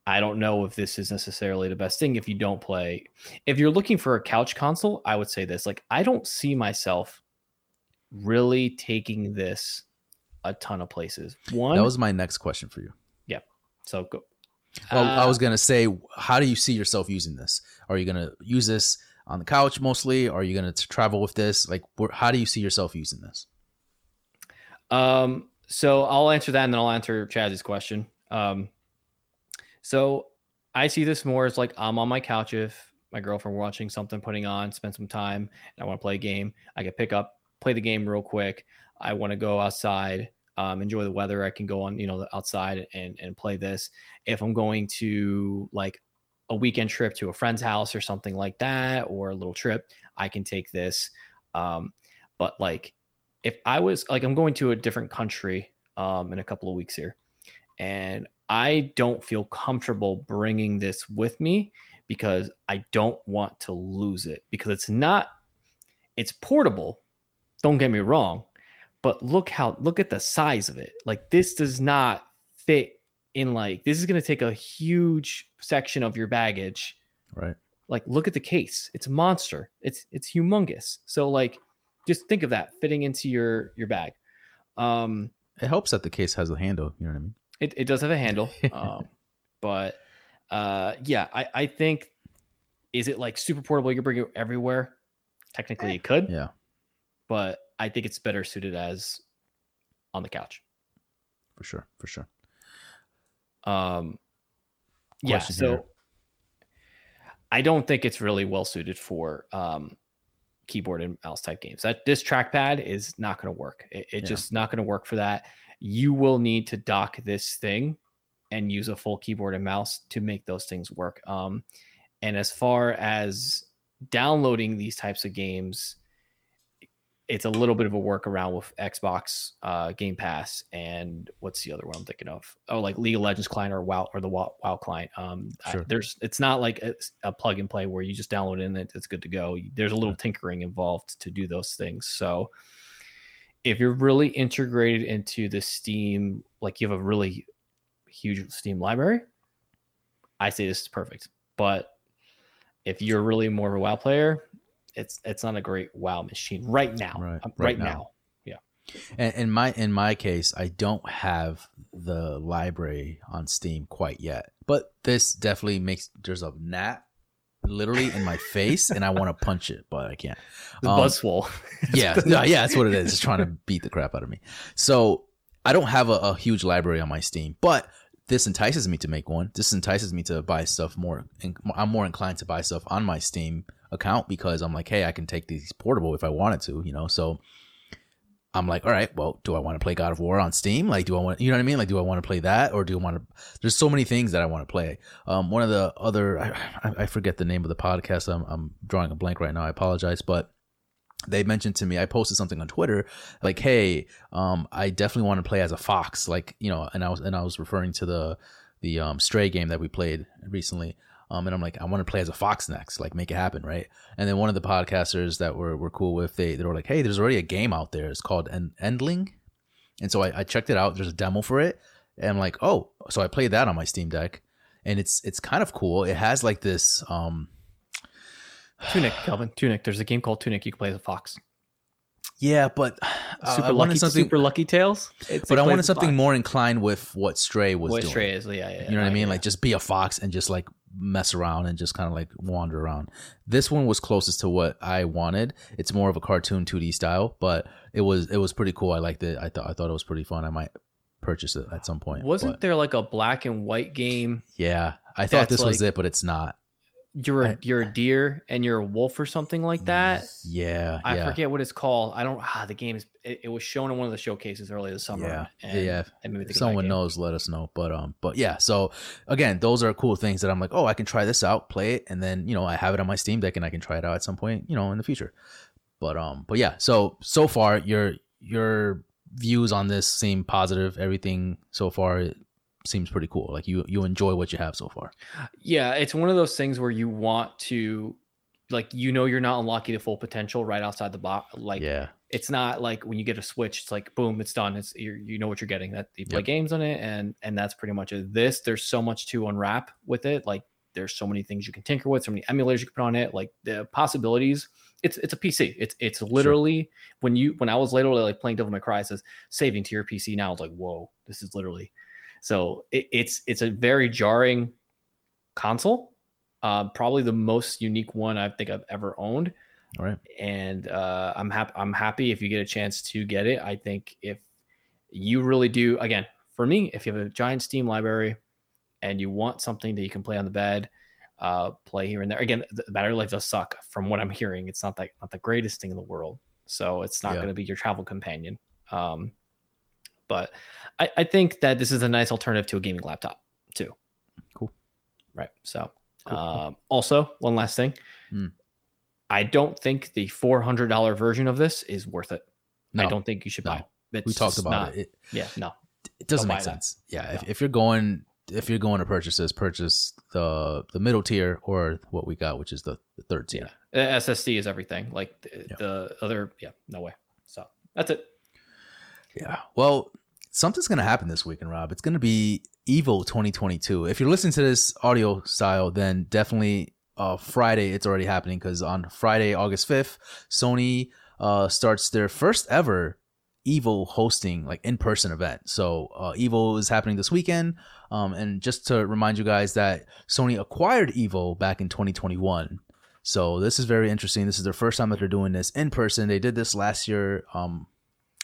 I don't know if this is necessarily the best thing if you don't play. If you're looking for a couch console, I would say this. Like, I don't see myself really taking this a ton of places. One, that was my next question for you. Yeah. So go. Well, I was going to say, how do you see yourself using this? Are you going to use this on the couch mostly? Are you going to travel with this? Like, how do you see yourself using this? So I'll answer that, and then I'll answer Chaz's question. So I see this more as like I'm on my couch if my girlfriend watching something, putting on, spend some time, and I want to play a game. I can pick up, play the game real quick. I want to go outside, enjoy the weather. I can go on, you know, outside and play this. If I'm going to like a weekend trip to a friend's house or something like that, or a little trip, I can take this. But like, if I was like, I'm going to a different country in a couple of weeks here, and I don't feel comfortable bringing this with me because I don't want to lose it, because it's portable. Don't get me wrong, but look at the size of it. Like, this does not fit in, like, this is going to take a huge section of your baggage. Right. Like, look at the case. It's a monster. It's humongous. So like, just think of that fitting into your bag. It helps that the case has a handle. You know what I mean? It does have a handle. Yeah, I think, is it like super portable? You can bring it everywhere. Technically it could. Yeah. But I think it's better suited as on the couch. For sure. Yeah. So here. I don't think it's really well suited for, keyboard and mouse type games. That this trackpad is not going to work. It's just not going to work for that. You will need to dock this thing and use a full keyboard and mouse to make those things work. And as far as downloading these types of games, it's a little bit of a workaround with Xbox Game Pass, and what's the other one I'm thinking of? Oh, like League of Legends client or WoW, or the WoW client. Sure. It's not like a plug and play where you just download in it, it's good to go. There's a little tinkering involved to do those things. So if you're really integrated into the Steam, like you have a really huge Steam library, I say this is perfect. But if you're really more of a WoW player, it's not a great WoW machine right now. Right now. Yeah. And in my case, I don't have the library on Steam quite yet, but this definitely makes, there's a gnat literally in my face and I want to punch it, but I can't. The Buzzwole. Yeah. That's what it is. It's trying to beat the crap out of me. So I don't have a huge library on my Steam, but this entices me to make one. This entices me to buy stuff more. I'm more inclined to buy stuff on my Steam account because I'm like, hey, I can take these portable if I wanted to, you know? So I'm like, all right, well, do I want to play God of War on Steam? Like, do I want, you know what I mean? Like, do I want to play that, or do I want to, there's so many things that I want to play. One of the other, I forget the name of the podcast. I'm drawing a blank right now. I apologize, but they mentioned to me, I posted something on Twitter like, hey, I definitely want to play as a fox. Like, you know, and I was referring to the Stray game that we played recently. And I'm like, I want to play as a fox next, like make it happen, right? And then one of the podcasters that we're cool with, they were like, hey, there's already a game out there. It's called Endling. And so I checked it out. There's a demo for it. And I'm like, oh, so I played that on my Steam Deck. And it's kind of cool. It has like this... Tunic, Kelvin. Tunic. There's a game called Tunic. You can play as a fox. Yeah, but... Super Lucky Tales? But I wanted something more inclined with what Stray was doing. What Stray is, yeah. You know what I mean? Yeah. Like, just be a fox and just like... mess around and just kind of like wander around. This one was closest to what I wanted. It's more of a cartoon 2D style, but it was pretty cool. I liked it. I thought it was pretty fun. I might purchase it at some point. Wasn't there like a black and white game? Yeah, I thought this was it, but it's not. You're a deer and you're a wolf or something like that. Yeah, I forget what it's called. I don't. The game is. It was shown in one of the showcases earlier this summer. Yeah. If someone knows, let us know. But yeah. So again, those are cool things that I'm like, oh, I can try this out, play it, and then, you know, I have it on my Steam Deck and I can try it out at some point, you know, in the future. But yeah. So far, your views on this seem positive. Everything so far seems pretty cool. Like you enjoy what you have so far. Yeah, it's one of those things where you want to, like, you know, you're not unlocking the full potential right outside the box. Like, yeah. It's not like when you get a Switch, it's like, boom, it's done. It's, you know what you're getting, that you play games on it. And that's pretty much it. This, there's so much to unwrap with it. Like, there's so many things you can tinker with, so many emulators you can put on it. Like, the possibilities, it's a PC. It's literally when I was literally like playing Devil May Cry, it says saving to your PC. Now it's like, whoa, this is literally, so it's a very jarring console. Probably the most unique one I think I've ever owned. All right. And I'm happy if you get a chance to get it. I think if you really do. Again, for me, if you have a giant Steam library and you want something that you can play on the bed, play here and there. Again, the battery life does suck from what I'm hearing. It's not the greatest thing in the world. So it's not going to be your travel companion. But I think that this is a nice alternative to a gaming laptop too. Cool. Right. So also one last thing. I don't think the $400 version of this is worth it. No. I don't think you should buy it. We talked about it. Yeah, no. It doesn't make sense. That. Yeah, no. if you're going to purchase this, purchase the middle tier or what we got, which is the third tier. Yeah. SSD is everything. Like the other, no way. So that's it. Yeah. Well, something's going to happen this weekend, Rob. It's going to be Evo 2022. If you're listening to this audio style, then definitely Friday it's already happening, because on Friday, August 5th, Sony starts their first ever Evo hosting, like, in-person event. So Evo is happening this weekend. And just to remind you guys that Sony acquired Evo back in 2021. So this is very interesting. This is their first time that they're doing this in person. They did this last year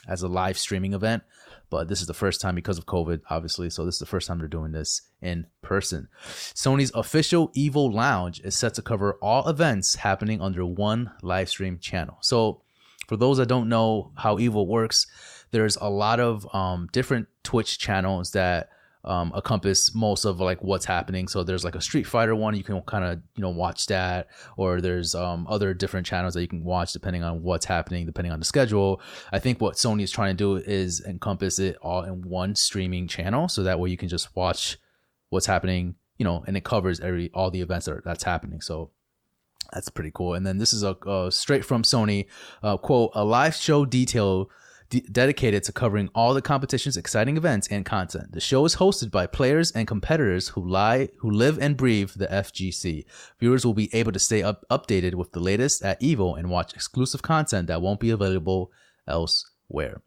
as a live streaming event, but this is the first time because of COVID, obviously. So this is the first time they're doing this in person. Sony's official Evo Lounge is set to cover all events happening under one live stream channel. So for those that don't know how Evo works, there's a lot of different Twitch channels that encompass most of, like, what's happening. So there's like a Street Fighter one, you can kind of watch that, or there's other different channels that you can watch depending on what's happening, depending on the schedule. I think what Sony is trying to do is encompass it all in one streaming channel, so that way you can just watch what's happening, and it covers all the events that's happening. So that's pretty cool. And then this is a straight from Sony quote, "A live show detail dedicated to covering all the competition's exciting events and content. The show is hosted by players and competitors who live and breathe the FGC. Viewers will be able to stay updated with the latest at Evo and watch exclusive content that won't be available elsewhere."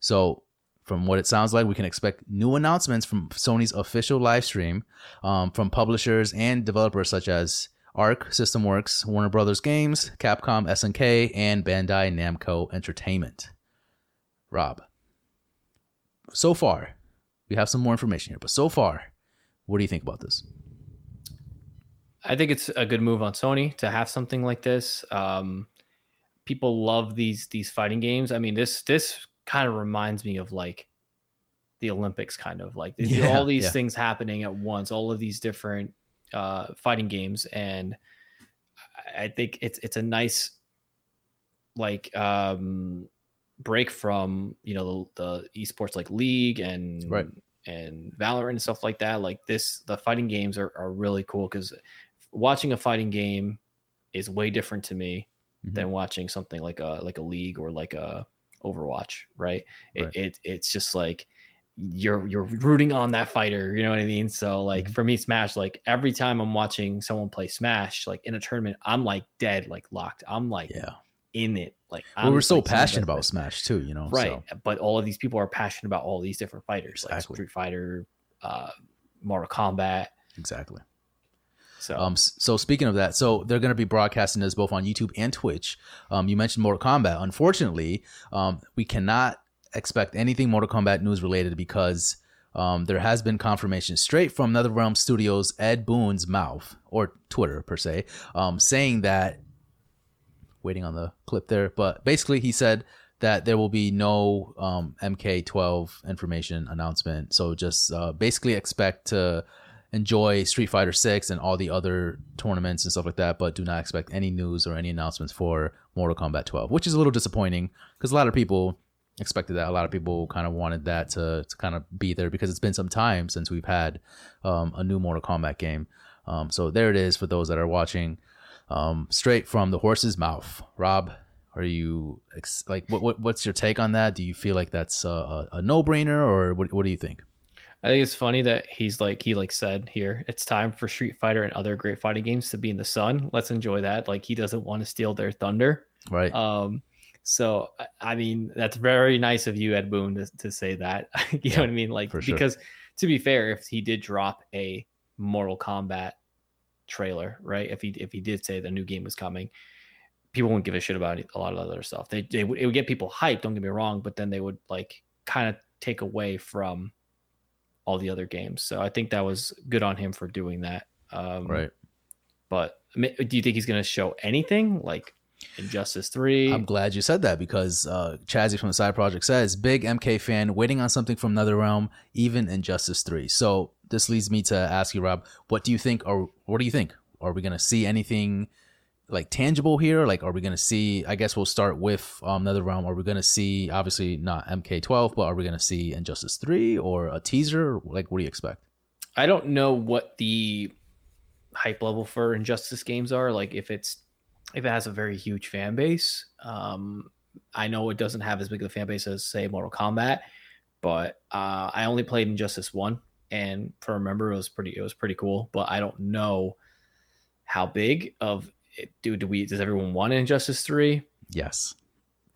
So from what it sounds like, we can expect new announcements from Sony's official live stream from publishers and developers such as Arc System Works, Warner Brothers Games, Capcom, SNK, and Bandai Namco Entertainment. Rob, so far, we have some more information here, but so far, what do you think about this? I think it's a good move on Sony to have something like this. People love these fighting games. I mean, this kind of reminds me of, like, the Olympics, kind of like all these things happening at once, all of these different fighting games. And I think it's a nice, like, break from the esports, like, League and and Valorant and stuff like that. Like, this, the fighting games are really cool, because watching a fighting game is way different to me than watching something like a League or like a Overwatch. It's just like you're rooting on that fighter, you know what I mean? So, like, for me, Smash, like, every time I'm watching someone play Smash, like, in a tournament, I'm like dead, like, locked, I'm like in it. Like, we're so passionate about Smash too, but all of these people are passionate about all these different fighters, like Street Fighter, Mortal Kombat. Exactly. So so speaking of that, so they're going to be broadcasting this both on YouTube and Twitch. You mentioned Mortal Kombat. Unfortunately, we cannot expect anything Mortal Kombat news related, because there has been confirmation straight from NetherRealm Studios' Ed Boon's mouth, or Twitter per se, saying that, waiting on the clip there, but basically he said that there will be no MK12 information announcement. So just basically expect to enjoy Street Fighter 6 and all the other tournaments and stuff like that, but do not expect any news or any announcements for Mortal Kombat 12, which is a little disappointing, because a lot of people expected that. A lot of people kind of wanted that to kind of be there, because it's been some time since we've had a new Mortal Kombat game. So there it is for those that are watching. Straight from the horse's mouth. Rob, are you what's your take on that? Do you feel like that's a no-brainer, or what do you think? I think it's funny that he said here, it's time for Street Fighter and other great fighting games to be in the sun. Let's enjoy that. Like, he doesn't want to steal their thunder. Right. So, I mean, that's very nice of you, Ed Boon, to say that. you know what I mean? Like, because to be fair, if he did drop a Mortal Kombat trailer, right, if he did say the new game was coming, people wouldn't give a shit about a lot of other stuff. It would get people hyped, don't get me wrong, but then they would, like, kind of take away from all the other games. So I think that was good on him for doing that. Right. But do you think he's going to show anything like Injustice 3? I'm glad you said that, because Chazzy from the Side Project says, big MK fan, waiting on something from NetherRealm, even Injustice 3. So this leads me to ask you, Rob, what do you think? Are we going to see anything like tangible here? Like, are we going to see, I guess we'll start with NetherRealm. Are we going to see, obviously not MK12, but are we going to see Injustice 3 or a teaser? Like, what do you expect? I don't know what the hype level for Injustice games are. Like, if it has a very huge fan base, I know it doesn't have as big of a fan base as, say, Mortal Kombat, but I only played Injustice 1, and for remember, it was pretty cool, but I don't know how big of it. Does everyone want Injustice 3? Yes,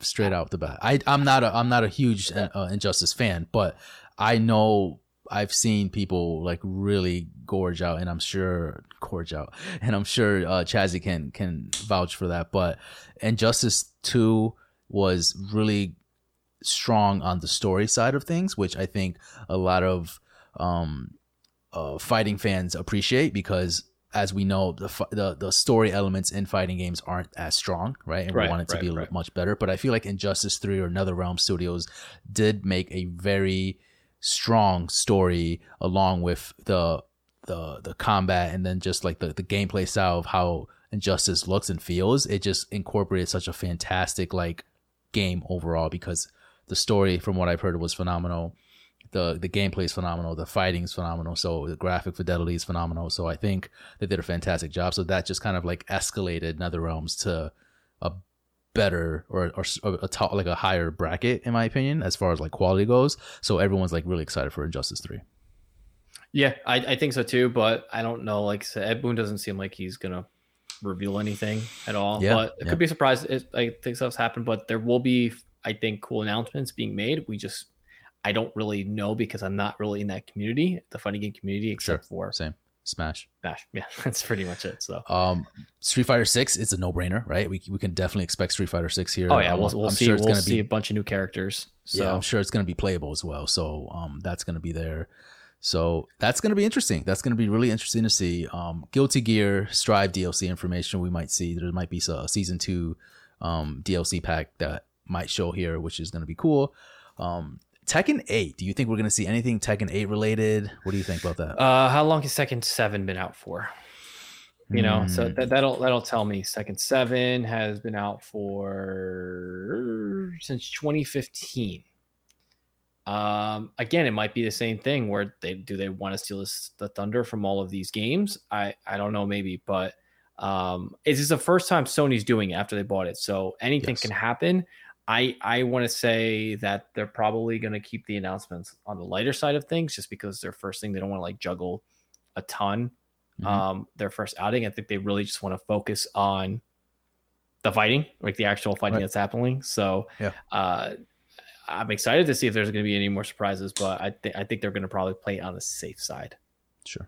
straight out the bat. I'm not a huge Injustice fan, but I know I've seen people like really gorge out, and I'm sure Chazzy can vouch for that. But Injustice 2 was really strong on the story side of things, which I think a lot of fighting fans appreciate, because as we know, the story elements in fighting games aren't as strong, right? And we want it to be much better. But I feel like Injustice 3 or NetherRealm Studios did make a very strong story along with the combat, and then just like the gameplay style of how Injustice looks and feels. It just incorporated such a fantastic like game overall, because the story, from what I've heard, was phenomenal. The gameplay is phenomenal. The fighting is phenomenal. So the graphic fidelity is phenomenal. So I think they did a fantastic job. So that just kind of like escalated NetherRealms to a better or a higher bracket, in my opinion, as far as like quality goes. So everyone's like really excited for Injustice 3. Yeah, I think so too, but I don't know. Like I said, Ed Boon doesn't seem like he's gonna reveal anything at all. Yeah, but it could be a surprise. I think stuff's happened, but there will be, I think, cool announcements being made. I don't really know, because I'm not really in that community, the fighting game community, except for same. Smash. Yeah, that's pretty much it. So Street Fighter 6 is a no-brainer, right? We can definitely expect Street Fighter 6 here. Oh yeah, we'll see a bunch of new characters. So yeah, I'm sure it's going to be playable as well. So that's going to be there. So that's going to be interesting. That's going to be really interesting to see. Guilty Gear Strive DLC information we might see. There might be a Season 2 DLC pack that might show here, which is going to be cool. Tekken 8. Do you think we're going to see anything Tekken 8 related? What do you think about that? How long has Tekken 7 been out for? You know, so that'll tell me. Tekken 7 has been out for since 2015. Again, it might be the same thing where they want to steal the thunder from all of these games. I don't know, maybe, but it's just the first time Sony's doing it after they bought it, so anything can happen. I want to say that they're probably going to keep the announcements on the lighter side of things, just because their first thing, they don't want to like juggle a ton. Mm-hmm. Their first outing, I think they really just want to focus on the fighting, like the actual fighting that's happening. So I'm excited to see if there's going to be any more surprises, but I think they're going to probably play on the safe side. Sure.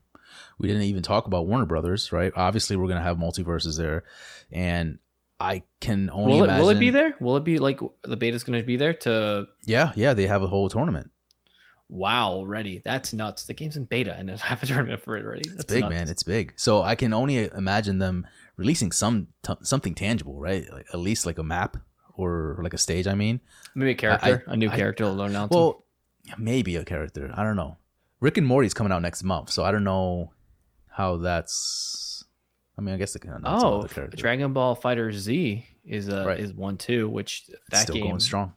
We didn't even talk about Warner Brothers, right? Obviously, we're going to have MultiVersus there, and I can only imagine. Will it be there? Will it be like the beta's going to be there to? Yeah, they have a whole tournament. Wow, already, that's nuts. The game's in beta and they have a tournament for it already. That's big, nuts, man. It's big. So I can only imagine them releasing something tangible, right? Like at least like a map or like a stage. I mean, maybe a character, a new character will announce. Well, maybe a character. I don't know. Rick and Morty's coming out next month, so I don't know how that's. I mean, I guess they can announce all the characters. Dragon Ball Fighter Z is 1-2, which that still game going strong.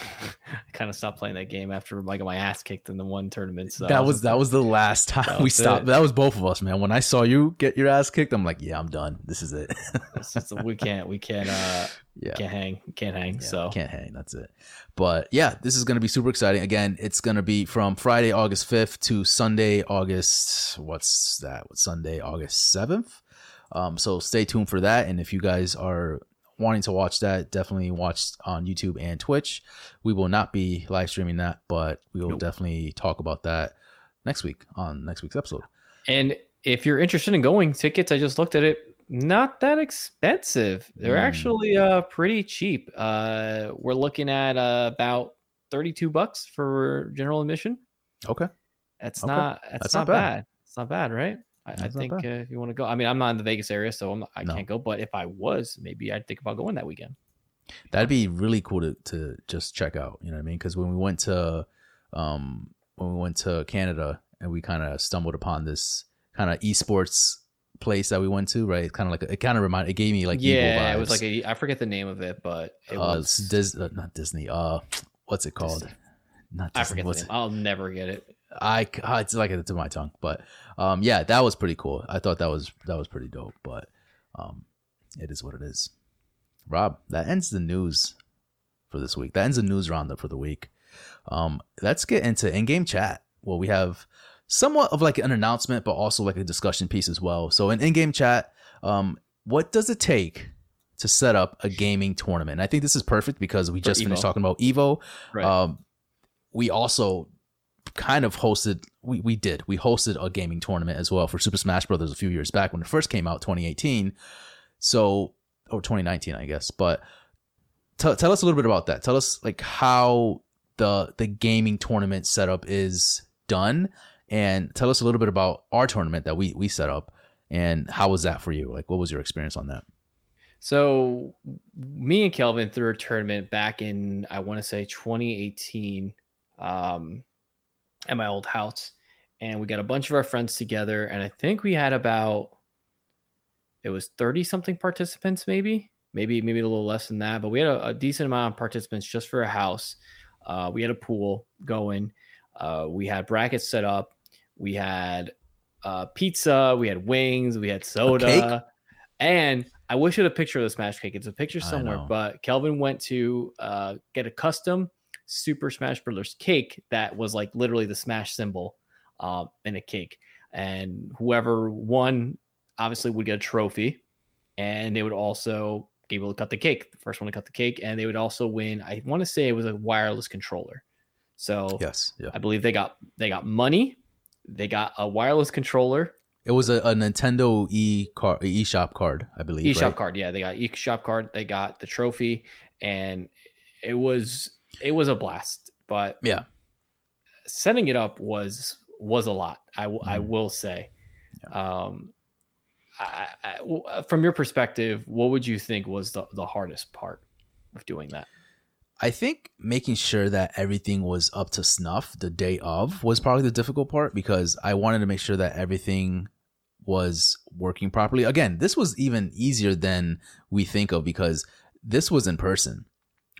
I kind of stopped playing that game after I got my ass kicked in the one tournament. So that was the last time we stopped. It. That was both of us, man. When I saw you get your ass kicked, I'm like, yeah, I'm done. This is it. We can't hang. That's it. But yeah, this is going to be super exciting. Again, it's going to be from Friday, August 5th to Sunday, Sunday, August 7th. So stay tuned for that. And if you guys are wanting to watch that, definitely watch on YouTube and Twitch. We will not be live streaming that, but we will definitely talk about that next week on next week's episode. And if you're interested in going, tickets, I just looked at it, not that expensive. They're actually pretty cheap. We're looking at about $32 for general admission. Okay. That's not bad. It's not bad, right? I think if you want to go, I mean, I'm not in the Vegas area, so I can't go. But if I was, maybe I'd think about going that weekend. That'd be really cool to just check out. You know what I mean? Because when we went to Canada and we kind of stumbled upon this kind of esports place that we went to, right? It's kind of like it gave me like evil vibes. It was like I forget the name of it, but it was not Disney. What's it called? Disney. Not Disney. I forget the name. I'll never get it. It's like it's in my tongue, but yeah, that was pretty cool. I thought that was pretty dope, but it is what it is. Rob, that ends the news for this week. That ends the news roundup for the week. Let's get into in-game chat. Well, we have somewhat of like an announcement, but also like a discussion piece as well. So in in-game chat, what does it take to set up a gaming tournament? And I think this is perfect because we just finished talking about Evo. Right. We also kind of hosted, we hosted a gaming tournament as well for Super Smash Brothers a few years back when it first came out, 2018. So, or 2019, I guess. But tell us a little bit about that. Tell us like how the gaming tournament setup is done. And tell us a little bit about our tournament that we set up, and how was that for you? Like, what was your experience on that? So me and Kelvin threw a tournament back in, I want to say 2018, at my old house, and we got a bunch of our friends together. And I think we had about, it was 30 something participants, maybe a little less than that, but we had a decent amount of participants just for a house. We had a pool going. We had brackets set up. We had pizza, we had wings, we had soda, and I wish I had a picture of the Smash cake. It's a picture somewhere, but Kelvin went to get a custom Super Smash Brothers cake that was like literally the Smash symbol in a cake, and whoever won obviously would get a trophy, and they would also be able to cut the cake, the first one to cut the cake, and they would also win, I want to say it was a wireless controller. So yes, yeah. I believe they got money. They got a wireless controller. It was a Nintendo eShop card, I believe. eShop card, yeah. They got eShop card. They got the trophy, and it was a blast. But yeah, setting it up was a lot. I will say, yeah. From your perspective, what would you think was the hardest part of doing that? I think making sure that everything was up to snuff the day of was probably the difficult part, because I wanted to make sure that everything was working properly. Again, this was even easier than we think of, because this was in person,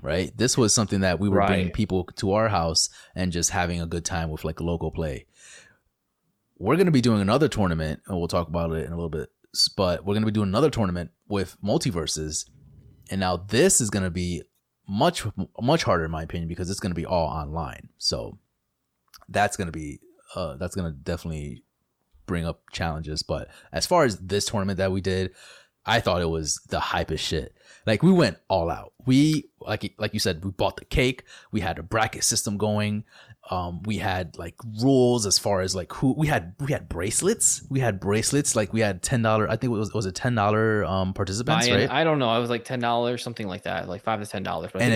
right? This was something that we were bringing people to our house and just having a good time with like local play. We're going to be doing another tournament, and we'll talk about it in a little bit, but we're going to be doing another tournament with MultiVersus. And now this is going to be much harder in my opinion, because it's going to be all online. So that's going to be that's going to definitely bring up challenges. But as far as this tournament that we did, I thought it was the hypest shit. Like, we went all out. We like you said, we bought the cake. We had a bracket system going. We had like rules as far as like who we had bracelets. We had bracelets. Like, we had $10. I think it was a $10 participants, right? I don't know. I was like $10, something like that, like $5 to $10. And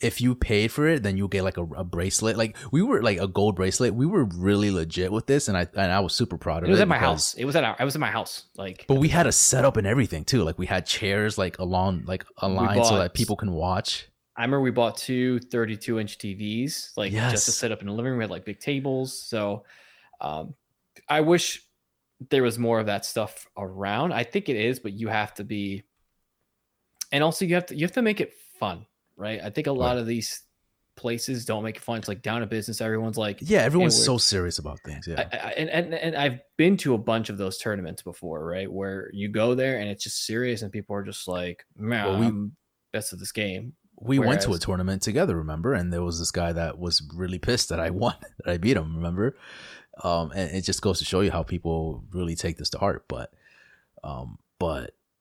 if you paid for it, then you get like a bracelet. Like, we were like a gold bracelet. We were really legit with this, and I was super proud of it. It was at my house. I was at my house. Like, but we had a setup and everything too. Like, we had chairs like along like a line so that people can watch. I remember we bought two 32-inch TVs, like, yes, just to set up in the living room. We had like big tables. So I wish there was more of that stuff around. I think it is, but you have to be, and also you have to make it fun, right? I think a lot of these places don't make it fun. It's like down to business. Everyone's like, yeah, everyone's so serious about things. Yeah, and I've been to a bunch of those tournaments before, right? Where you go there and it's just serious, and people are just like, man, I'm best of this game. We went to a tournament together, remember? And there was this guy that was really pissed that I won, that I beat him, remember? And it just goes to show you how people really take this to heart. But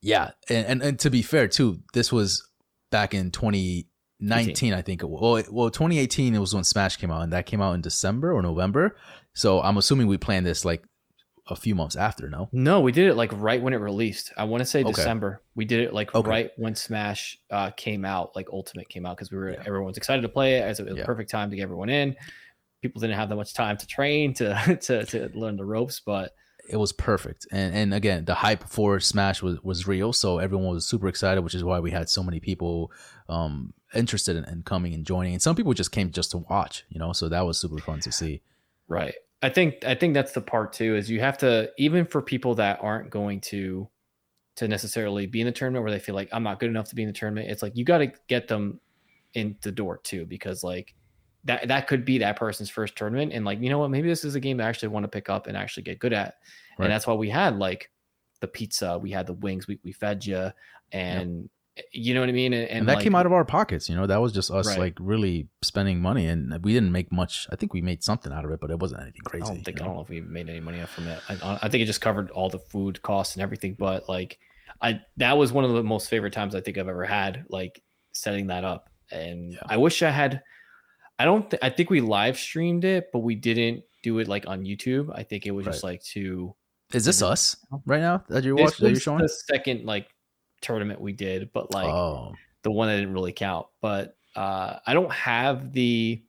yeah, and to be fair too, this was back in 2019, I think. Well, 2018 it was when Smash came out, and that came out in December or November. So I'm assuming we planned this like a few months after, no? No, we did it like right when it released. I want to say December. We did it like right when Smash came out, like Ultimate came out, because we were everyone's excited to play it, as it was the perfect time to get everyone in. People didn't have that much time to train to learn the ropes, but it was perfect. And again, the hype for Smash was real, so everyone was super excited, which is why we had so many people interested in coming and joining. And some people just came just to watch, you know, so that was super fun to see. Right. I think that's the part too, is you have to, even for people that aren't going to necessarily be in the tournament, where they feel like I'm not good enough to be in the tournament, it's like you got to get them in the door too, because like that could be that person's first tournament, and like, you know what, maybe this is a game I actually want to pick up and actually get good at. Right. And that's why we had like the pizza, we had the wings, we fed you, and you know what I mean? And that like, came out of our pockets, you know, that was just us like really spending money, and we didn't make much. I think we made something out of it, but it wasn't anything crazy. I don't know if we made any money from it. I think it just covered all the food costs and everything. But like, that was one of the most favorite times I think I've ever had, like setting that up. And I wish I had, I think we live streamed it, but we didn't do it like on YouTube. I think it was just like to, is this us right now that you're watching? That you're showing? The second like tournament we did, but like the one that didn't really count. But I don't have any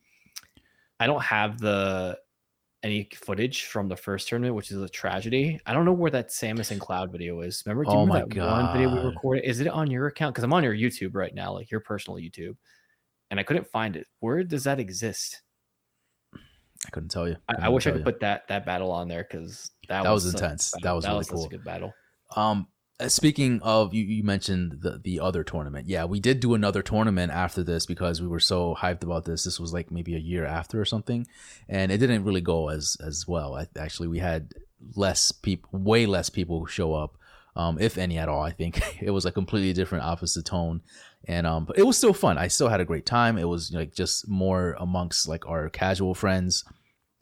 footage from the first tournament, which is a tragedy. I don't know where that Samus and Cloud video is. Remember one video we recorded? Is it on your account? Because I'm on your YouTube right now, like your personal YouTube, and I couldn't find it. Where does that exist? I couldn't tell you. I wish I could put that battle on there, because that was intense. That was really cool. Such a good battle. Speaking of, you mentioned the other tournament. Yeah, we did do another tournament after this because we were so hyped about this. This was like maybe a year after or something, and it didn't really go as well. Actually, we had way less people show up, if any at all. I think it was a completely different, opposite tone, and but it was still fun. I still had a great time. It was like just more amongst like our casual friends,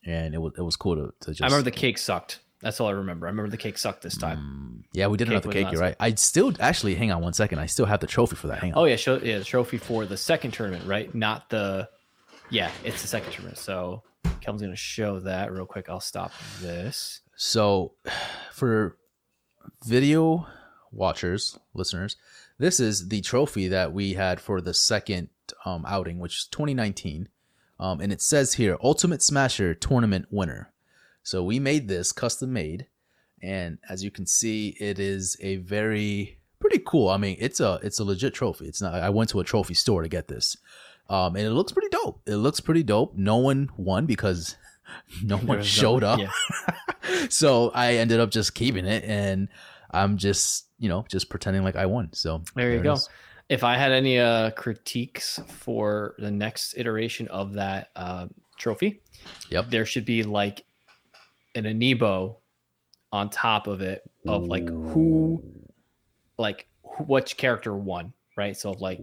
and it was cool to just. I remember the cake sucked. That's all I remember. I remember the cake sucked this time. Yeah, we did another cake, you're right. I'd still actually, hang on one second. I still have the trophy for that. Hang on. Oh, yeah. The trophy for the second tournament, right? It's the second tournament. So Kelvin's going to show that real quick. I'll stop this. So for video watchers, listeners, this is the trophy that we had for the second outing, which is 2019. And it says here, Ultimate Smasher Tournament Winner. So we made this custom made, and as you can see, it is a pretty cool. I mean, it's a legit trophy. It's not, I went to a trophy store to get this, and it looks pretty dope. No one won because no one showed up. Yeah. So I ended up just keeping it, and I'm just pretending like I won. So there you go. If I had any critiques for the next iteration of that trophy, there should be like an amiibo on top of it of like which character won, right? So if like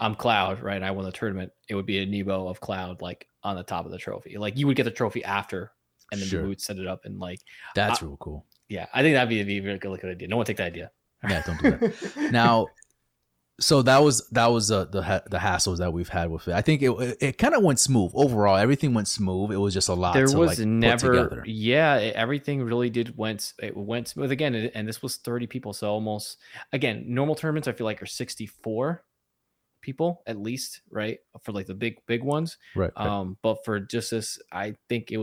I'm Cloud, right, and I won the tournament, it would be an amiibo of Cloud like on the top of the trophy. Like you would get the trophy after, and then you would set it up, and like that's real cool. Yeah, I think that'd be a really good idea. No one take that idea. Yeah, don't do that. Now, so that was the hassles that we've had with it. I think it kind of went smooth overall. Everything went smooth. It was just a lot. There to was like never, put together. Yeah. Everything really went smooth again. And this was 30 people, so almost again normal tournaments I feel like are 64 people at least, right? For like the big ones, right? But for just this, I think it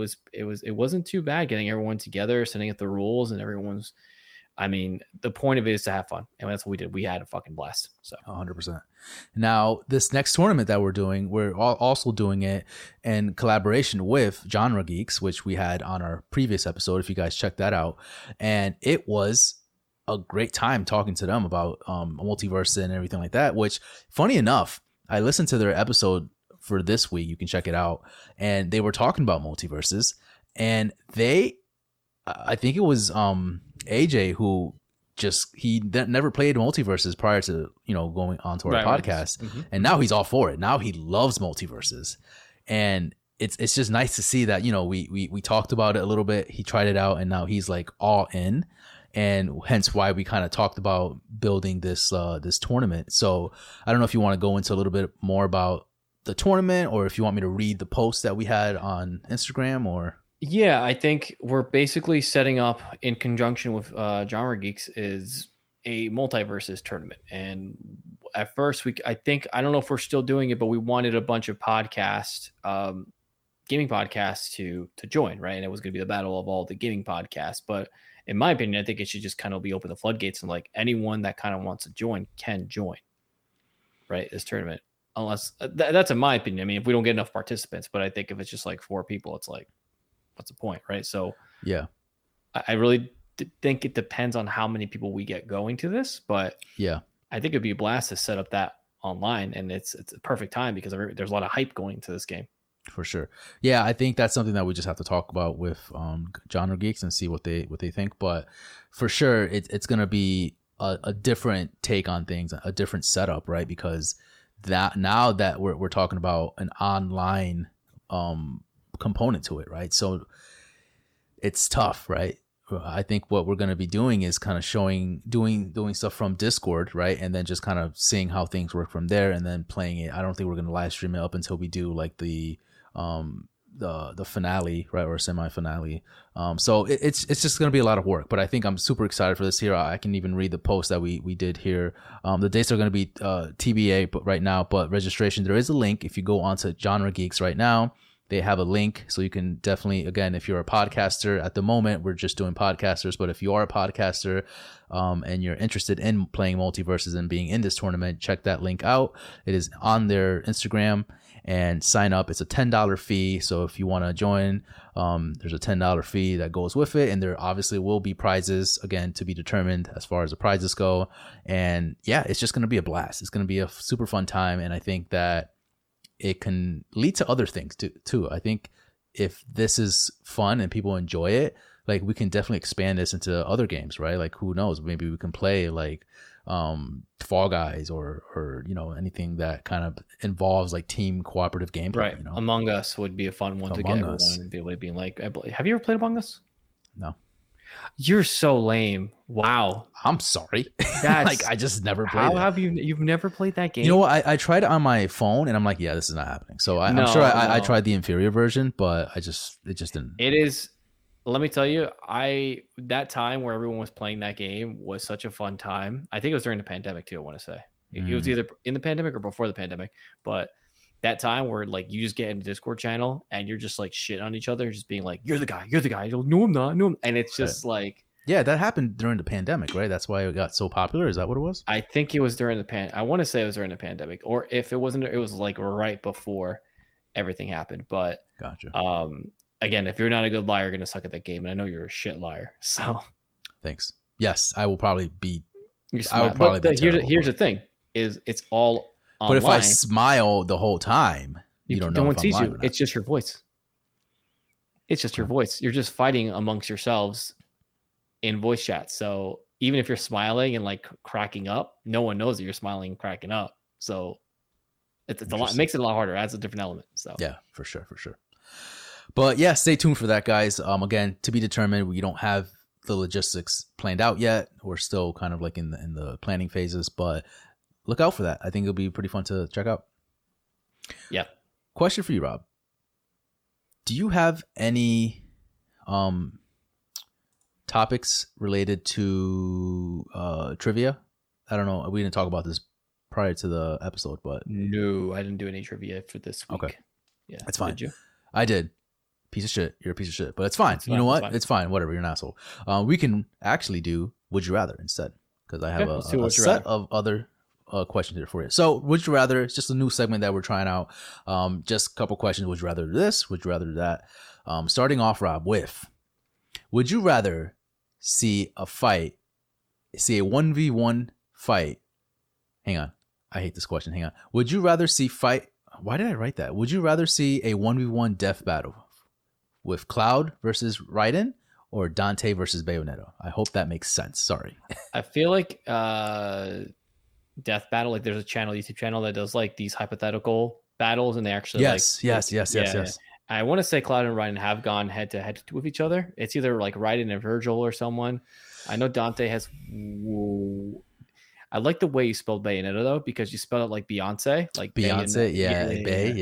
wasn't too bad getting everyone together, setting up the rules, and everyone's. I mean, the point of it is to have fun. And that's what we did. We had a fucking blast. So 100%. Now, this next tournament that we're doing, we're also doing it in collaboration with Genre Geeks, which we had on our previous episode, if you guys check that out. And it was a great time talking to them about MultiVersus and everything like that, which, funny enough, I listened to their episode for this week. You can check it out. And they were talking about MultiVersus. And they, I think it was... AJ, who he never played MultiVersus prior to going onto our podcast, and now he's all for it. Now he loves MultiVersus, and it's just nice to see that we talked about it a little bit. He tried it out, and now he's like all in, and hence why we kind of talked about building this tournament. So I don't know if you want to go into a little bit more about the tournament, or if you want me to read the post that we had on Instagram, or. Yeah, I think we're basically setting up, in conjunction with Genre Geeks, is a MultiVersus tournament. And at first, I don't know if we're still doing it, but we wanted a bunch of podcasts, gaming podcasts, to join, right? And it was going to be the battle of all the gaming podcasts. But in my opinion, I think it should just kind of be open the floodgates, and like anyone that kind of wants to join can join, right? This tournament, unless that's in my opinion. I mean, if we don't get enough participants, but I think if it's just like four people, it's like, what's the point, right? So yeah, I really think it depends on how many people we get going to this, but yeah, I think it'd be a blast to set up that online, and it's a perfect time because there's a lot of hype going into this game. For sure. Yeah, I think that's something that we just have to talk about with Genre Geeks and see what they think. But for sure, it's going to be a different take on things, a different setup, right? Because that now that we're talking about an online component to it, right? So it's tough, right? I think what we're going to be doing is kind of doing stuff from Discord, right? And then just kind of seeing how things work from there and then playing it. I don't think we're going to live stream it up until we do like the finale, right, or semi-finale. So it's just going to be a lot of work, but I think I'm super excited for this here. I can even read the post that we did here. The dates are going to be TBA, but right now, but registration, there is a link. If you go onto Genre Geeks right now, they have a link, so you can definitely, again, if you're a podcaster, at the moment we're just doing podcasters, but if you are a podcaster and you're interested in playing MultiVersus and being in this tournament, check that link out. It is on their Instagram, and sign up. It's a $10 fee, so if you want to join, there's a $10 fee that goes with it, and there obviously will be prizes, again, to be determined as far as the prizes go. And yeah, it's just going to be a blast. It's going to be a super fun time, and I think that it can lead to other things too. I think if this is fun and people enjoy it, like, we can definitely expand this into other games, right? Like, who knows? Maybe we can play like Fall Guys or you know, anything that kind of involves like team cooperative gameplay. Right. You know? Among Us would be a fun one to get everyone and be able to be like, have you ever played Among Us? No. You're so lame. Wow. I'm sorry. That's like, I just never played it. How have you've never played that game? You know what? I tried it on my phone and I'm like, yeah, this is not happening. So I tried the inferior version, but it just didn't. It is, let me tell you, that time where everyone was playing that game was such a fun time. I think it was during the pandemic too, I want to say. It was either in the pandemic or before the pandemic, but that time where like you just get in the Discord channel and you're just like shit on each other, just being like, you're the guy. Like, no, I'm not. No, and it's just like, yeah, that happened during the pandemic, right? That's why it got so popular. Is that what it was? I think it was during the I want to say it was during the pandemic, or if it wasn't, it was like right before everything happened. But gotcha. Again, if you're not a good liar, you're gonna suck at that game, and I know you're a shit liar. So thanks. Yes, I will probably be. But here's the thing: is it's all. Online. But if I smile the whole time, you don't know. No one sees you. It's just your voice. You're just fighting amongst yourselves in voice chat. So even if you're smiling and like cracking up, no one knows that you're smiling and cracking up. So it makes it a lot harder. Adds a different element. So yeah, for sure. But yeah, stay tuned for that, guys. Again, to be determined. We don't have the logistics planned out yet. We're still kind of like in the planning phases, but. Look out for that. I think it'll be pretty fun to check out. Yeah. Question for you, Rob. Do you have any topics related to trivia? I don't know. We didn't talk about this prior to the episode, but. No, I didn't do any trivia for this week. Okay. Yeah. That's fine. Did you? I did. Piece of shit. You're a piece of shit, but it's fine. It's fine. You know what? It's fine. Whatever. You're an asshole. We can actually do Would You Rather instead, because I have a set of other. Question here for you. So, would you rather? It's just a new segment that we're trying out. Just a couple questions. Would you rather do this? Would you rather do that? Starting off, Rob, with would you rather see a 1v1 fight? Hang on, I hate this question. Hang on. Would you rather see fight? Why did I write that? Would you rather see a 1v1 death battle with Cloud versus Raiden or Dante versus Bayonetta? I hope that makes sense. Sorry. I feel like Death Battle, like there's a YouTube channel that does like these hypothetical battles, and they actually yes. I want to say Cloud and Raiden have gone head to head with each other. It's either like Raiden and Virgil or someone. I know Dante has. I like the way you spelled Bayonetta though, because you spelled it like Beyonce, like Beyonce. Yeah. But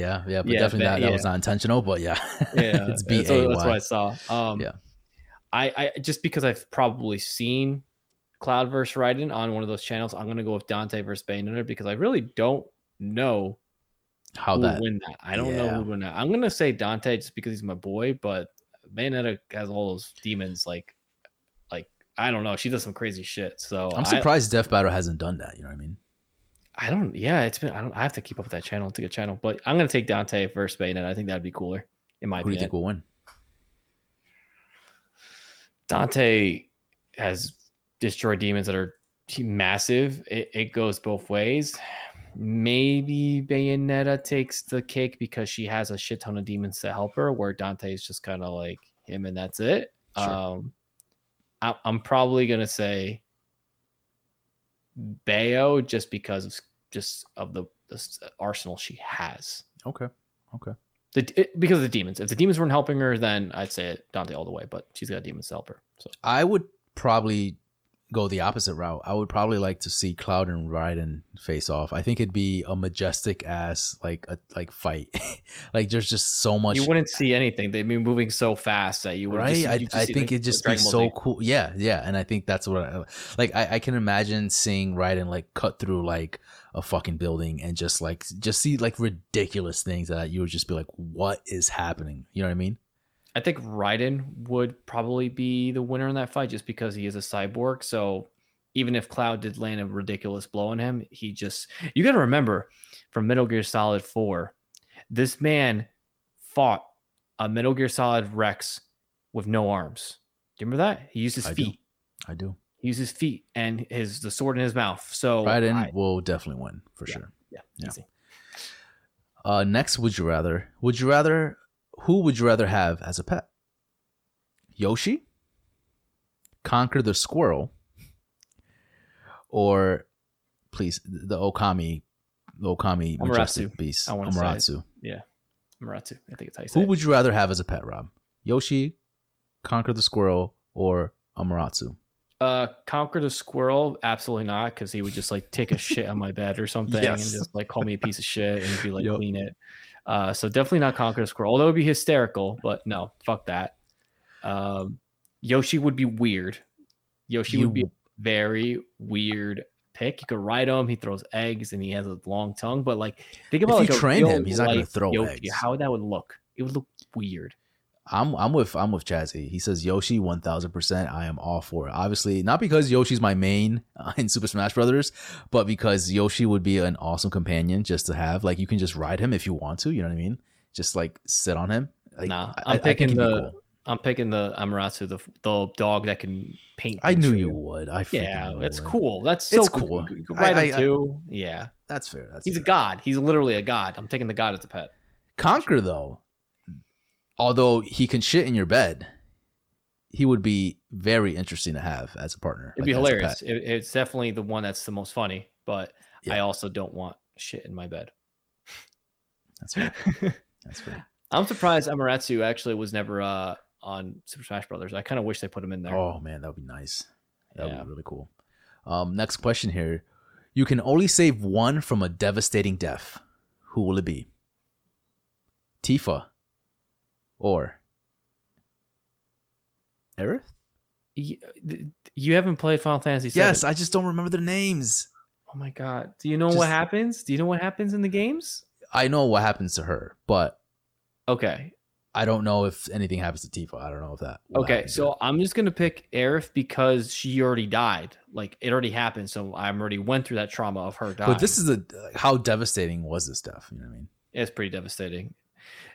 yeah, definitely that was not intentional, but yeah. Yeah. It's B-A-Y. That's what I saw. I just because I've probably seen Cloud versus Raiden on one of those channels, I'm gonna go with Dante versus Bayonetta because I really don't know how that win that. I don't know who win that. I'm gonna say Dante just because he's my boy, but Bayonetta has all those demons. Like I don't know. She does some crazy shit. So I'm surprised Death Battle hasn't done that. You know what I mean? I have to keep up with that channel. It's a good channel, but I'm gonna take Dante versus Bayonetta. I think that'd be cooler in my opinion. Who do you think will win? Dante has destroyed demons that are massive. It goes both ways. Maybe Bayonetta takes the cake because she has a shit ton of demons to help her, where Dante is just kind of like him and that's it. Sure. I'm probably going to say Bayo just because of the arsenal she has. Okay. Because of the demons. If the demons weren't helping her, then I'd say it Dante all the way, but she's got demons to help her. So I would probably go the opposite route. I would probably like to see Cloud and Raiden face off. I think it'd be a majestic ass like fight. Like there's just so much. You wouldn't see anything. They'd be moving so fast that you would. Right. I think it'd just be so cool. Yeah. Yeah. And I think that's what I can imagine seeing Raiden like cut through like a fucking building and just see like ridiculous things that you would just be like, what is happening? You know what I mean? I think Raiden would probably be the winner in that fight just because he is a cyborg. So even if Cloud did land a ridiculous blow on him, you got to remember from Metal Gear Solid 4, this man fought a Metal Gear Solid Rex with no arms. Do you remember that? He used his feet. I do. He used his feet and the sword in his mouth. So Raiden will definitely win for sure. Yeah. Easy. Next, would you rather? Who would you rather have as a pet? Yoshi, Conker the Squirrel, or please the Okami majestic beast, Amaterasu. Yeah, Amaterasu. I think it's how you say it. Who would you rather have as a pet, Rob? Yoshi, Conker the Squirrel, or Amaterasu? Conker the Squirrel, absolutely not, because he would just like take a shit on my bed or something and just like call me a piece of shit and be like clean it. So definitely not Conker the Squirrel, although it would be hysterical, but no, fuck that. Yoshi would be weird. Would be a very weird pick. You could ride him. He throws eggs and he has a long tongue, but like, think about if you train him, he's not going to throw eggs. How that would look. It would look weird. I'm with Chazzy. He says Yoshi 1000%. I am all for it. Obviously, not because Yoshi's my main in Super Smash Brothers, but because Yoshi would be an awesome companion just to have. Like you can just ride him if you want to. You know what I mean? Just like sit on him. Like, I'm picking the Amaterasu, the dog that can paint. I knew you would. It's cool. That's so cool. You could ride him too. Yeah, that's fair. He's a god. He's literally a god. I'm taking the god as a pet. Conker though. Although he can shit in your bed, he would be very interesting to have as a partner. It'd be hilarious. It's definitely the one that's the most funny, but yeah. I also don't want shit in my bed. That's fair. I'm surprised Amaterasu actually was never on Super Smash Brothers. I kind of wish they put him in there. Oh, man, that would be nice. That would be really cool. Next question here. You can only save one from a devastating death. Who will it be? Tifa. Or Aerith? You haven't played Final Fantasy VII. Yes, I just don't remember their names. Oh my god. Do you know what happens? Do you know what happens in the games? I know what happens to her, but okay. I don't know if anything happens to Tifa. I don't know if that. Okay, so I'm just going to pick Aerith because she already died. Like it already happened, so I already went through that trauma of her dying. But this is how devastating was this stuff, you know what I mean? It's pretty devastating.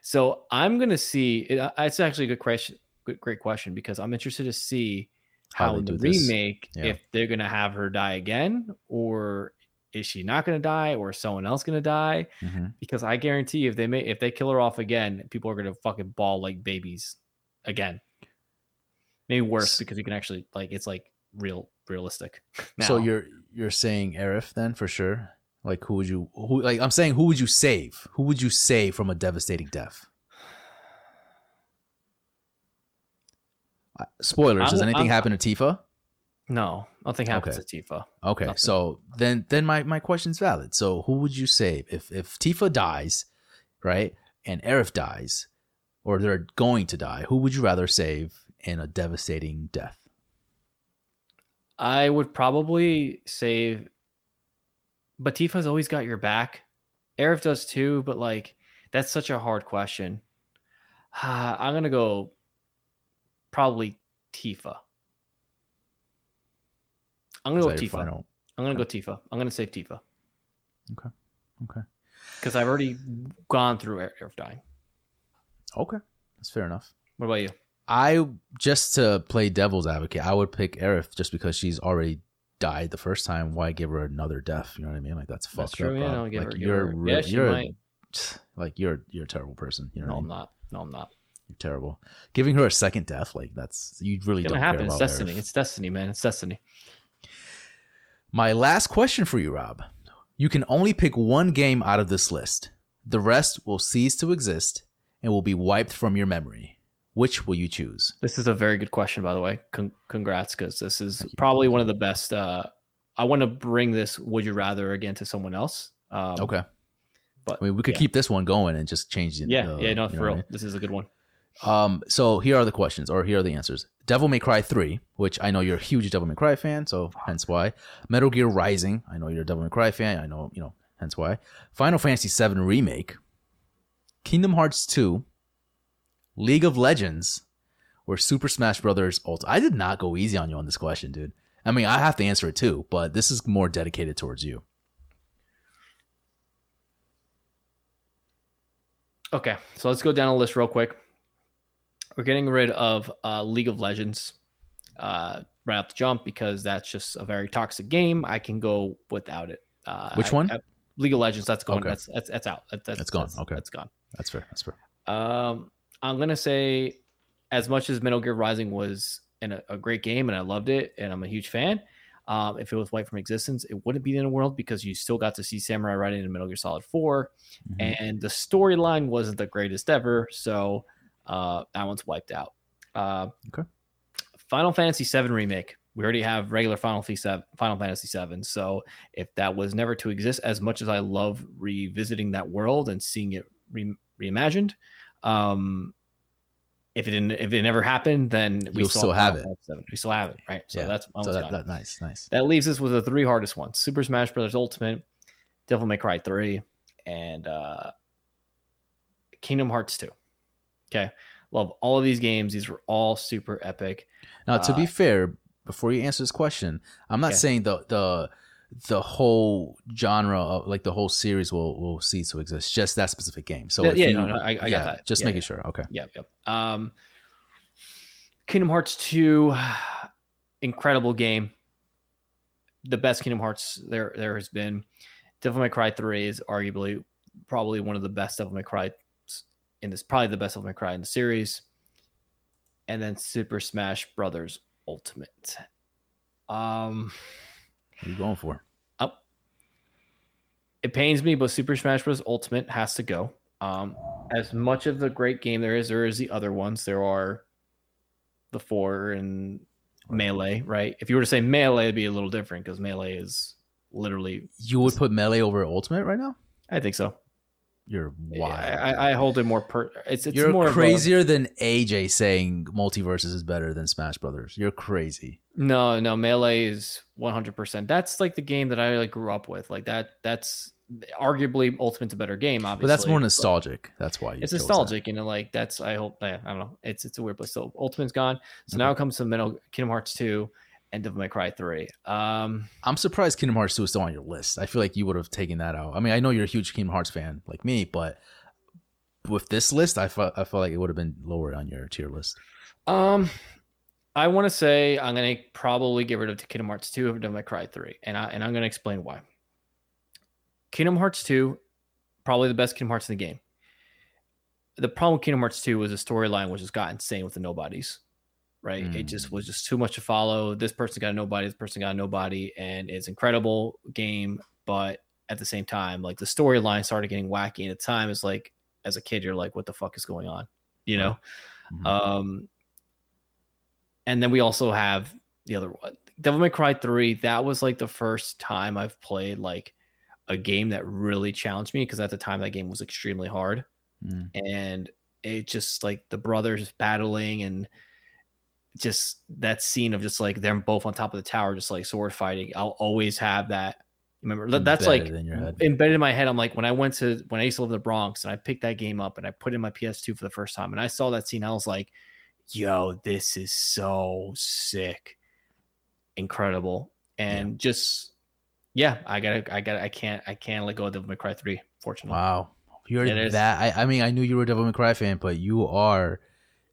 So I'm going to see it's actually a great question because I'm interested to see how in the remake if they're going to have her die again or is she not going to die or is someone else going to die? Mm-hmm. Because I guarantee you, if they kill her off again, people are going to fucking bawl like babies again. Maybe worse because you can actually it's like realistic. Now. So you're saying Aerith then for sure? Like who would you save? Who would you save from a devastating death? Spoilers. Does anything happen to Tifa? No, Nothing happens to Tifa. Okay, nothing. So then my question's valid. So who would you save if Tifa dies, right? And Aerith dies, or they're going to die. Who would you rather save in a devastating death? I would probably save, but Tifa's always got your back. Aerith does too, but like that's such a hard question. I'm gonna go probably Tifa. I'm gonna go Tifa. I'm gonna save Tifa. Okay. Because I've already gone through Aerith dying. Okay, that's fair enough. What about you? I just to play devil's advocate, I would pick Aerith just because she's already died the first time. Why give her another death? You know what I mean? Like that's fucked up. Yeah, like you're a terrible person. You know what I mean? No, I'm not. You're terrible. Giving her a second death, like that's you really don't care about. It's destiny. Aerith. It's destiny, man. It's destiny. My last question for you, Rob. You can only pick one game out of this list. The rest will cease to exist and will be wiped from your memory. Which will you choose? This is a very good question, by the way. Congrats, because this is probably one of the best. I want to bring this would you rather again to someone else. Okay. But I mean, we could keep this one going and just change it. No, for real. I mean? This is a good one. So here are the questions, or here are the answers. Devil May Cry 3, which I know you're a huge Devil May Cry fan, so hence why. Metal Gear Rising, I know you're a Devil May Cry fan, I know, you know, hence why. Final Fantasy VII Remake, Kingdom Hearts 2, League of Legends, or Super Smash Brothers Ultimate. I did not go easy on you on this question, dude. I mean, I have to answer it too, but this is more dedicated towards you. Okay, so let's go down a list real quick. We're getting rid of League of Legends right off the jump because that's just a very toxic game. I can go without it. Which one? League of Legends. That's gone. Okay. That's out. That's gone. Okay. That's gone. That's fair. I'm going to say as much as Metal Gear Rising was a great game and I loved it and I'm a huge fan, if it was wiped from existence, it wouldn't be in the world because you still got to see Samurai Raiden in Metal Gear Solid 4. Mm-hmm. And the storyline wasn't the greatest ever. So... that one's wiped out. Okay. Final Fantasy VII Remake. We already have regular Final Fantasy VII. So if that was never to exist, as much as I love revisiting that world and seeing it reimagined, if it never happened, then we still have it. We still have it, right? So yeah. That's nice. That leaves us with the three hardest ones: Super Smash Bros. Ultimate, Devil May Cry 3, and Kingdom Hearts 2. Okay. Love all of these games. These were all super epic. Now, to be fair, before you answer this question, I'm not saying the whole genre of like the whole series will cease to exist. Just that specific game. So I got that. Just making sure. Okay. Yeah. Kingdom Hearts 2, incredible game. The best Kingdom Hearts there has been. Devil May Cry 3 is arguably probably one of the best Devil May Cry. And it's probably the best Devil May Cry in the series. And then Super Smash Brothers Ultimate. What are you going for? It pains me, but Super Smash Bros. Ultimate has to go. As much of the great game there is the other ones. There are the 4 and Melee, right? If you were to say Melee, it'd be a little different because Melee is literally... You would put Melee over Ultimate right now? I think so. You're wild. I hold it more. It's you're more crazier than AJ saying MultiVersus is better than Smash Brothers. You're crazy. No, Melee is 100%. That's like the game that I like grew up with. Like that. That's arguably Ultimate's a better game. Obviously, but that's more nostalgic. That's why it's nostalgic. That. You know, like that's. I hope. I don't know. It's a weird place. So Ultimate's gone. So now it comes to Kingdom Hearts 2 and Devil May Cry 3. I'm surprised Kingdom Hearts 2 is still on your list. I feel like you would have taken that out. I mean, I know you're a huge Kingdom Hearts fan like me, but with this list, I felt like it would have been lower on your tier list. I want to say I'm going to probably get rid of Kingdom Hearts 2 over Devil May Cry 3, and I'm going to explain why. Kingdom Hearts 2, probably the best Kingdom Hearts in the game. The problem with Kingdom Hearts 2 was the storyline, which just got insane with the nobodies. Right. It just was too much to follow. This person got a nobody, and it's incredible game. But at the same time, like the storyline started getting wacky. And at the time, it's like, as a kid, you're like, what the fuck is going on? You know? Mm-hmm. And then we also have the other one, Devil May Cry 3, that was like the first time I've played like a game that really challenged me, because at the time that game was extremely hard. Mm. And it just like the brothers battling and just that scene of just like them both on top of the tower, just like sword fighting. I'll always have that. Remember, that's like embedded in my head. I'm like, when I used to live in the Bronx and I picked that game up and I put it in my PS2 for the first time and I saw that scene, I was like, yo, this is so sick. Incredible. And yeah. I can't let go of Devil May Cry 3, fortunately. Wow. You're that. I mean, I knew you were a Devil May Cry fan, but you are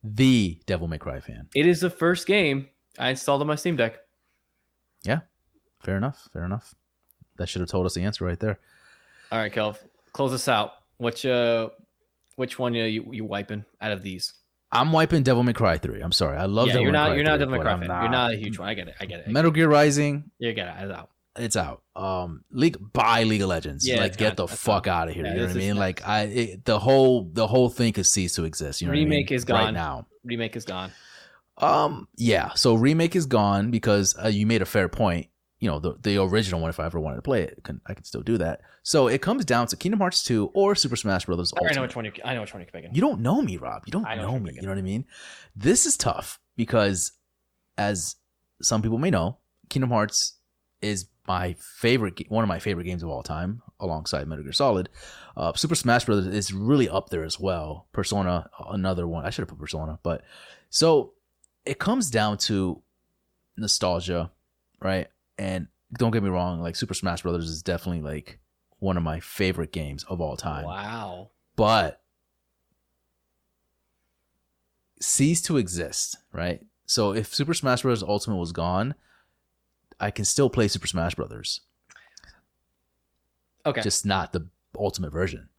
the Devil May Cry fan. It is the first game I installed on my Steam Deck. Yeah. Fair enough. That should have told us the answer right there. All right, Kelv, close us out. Which one are you wiping out of these? I'm wiping Devil May Cry 3. I'm sorry. I love Devil May Cry 3. You're not Devil May Cry fan. You're not a huge one. I get it. Metal Gear Rising. You got it. It's out. It's out. Buy League of Legends. Yeah, like get the fuck out of here. Yeah, you know what I mean? Like the whole thing could cease to exist. You know remake what I mean? Is gone right now. Remake is gone. Yeah. So remake is gone because you made a fair point. You know, the original one, if I ever wanted to play it, I can still do that. So it comes down to Kingdom Hearts 2 or Super Smash Bros. Ultimate. I know which one you're picking. You don't know me, Rob. You don't know me. You know what I mean? This is tough because, as some people may know, Kingdom Hearts is one of my favorite games of all time, alongside Metal Gear Solid. Super Smash Bros. Is really up there as well. Persona, another one. I should have put Persona. But so it comes down to nostalgia, right? And don't get me wrong, like Super Smash Brothers is definitely like one of my favorite games of all time. Wow. But cease to exist, right? So if Super Smash Brothers Ultimate was gone, I can still play Super Smash Brothers. Okay. Just not the Ultimate version.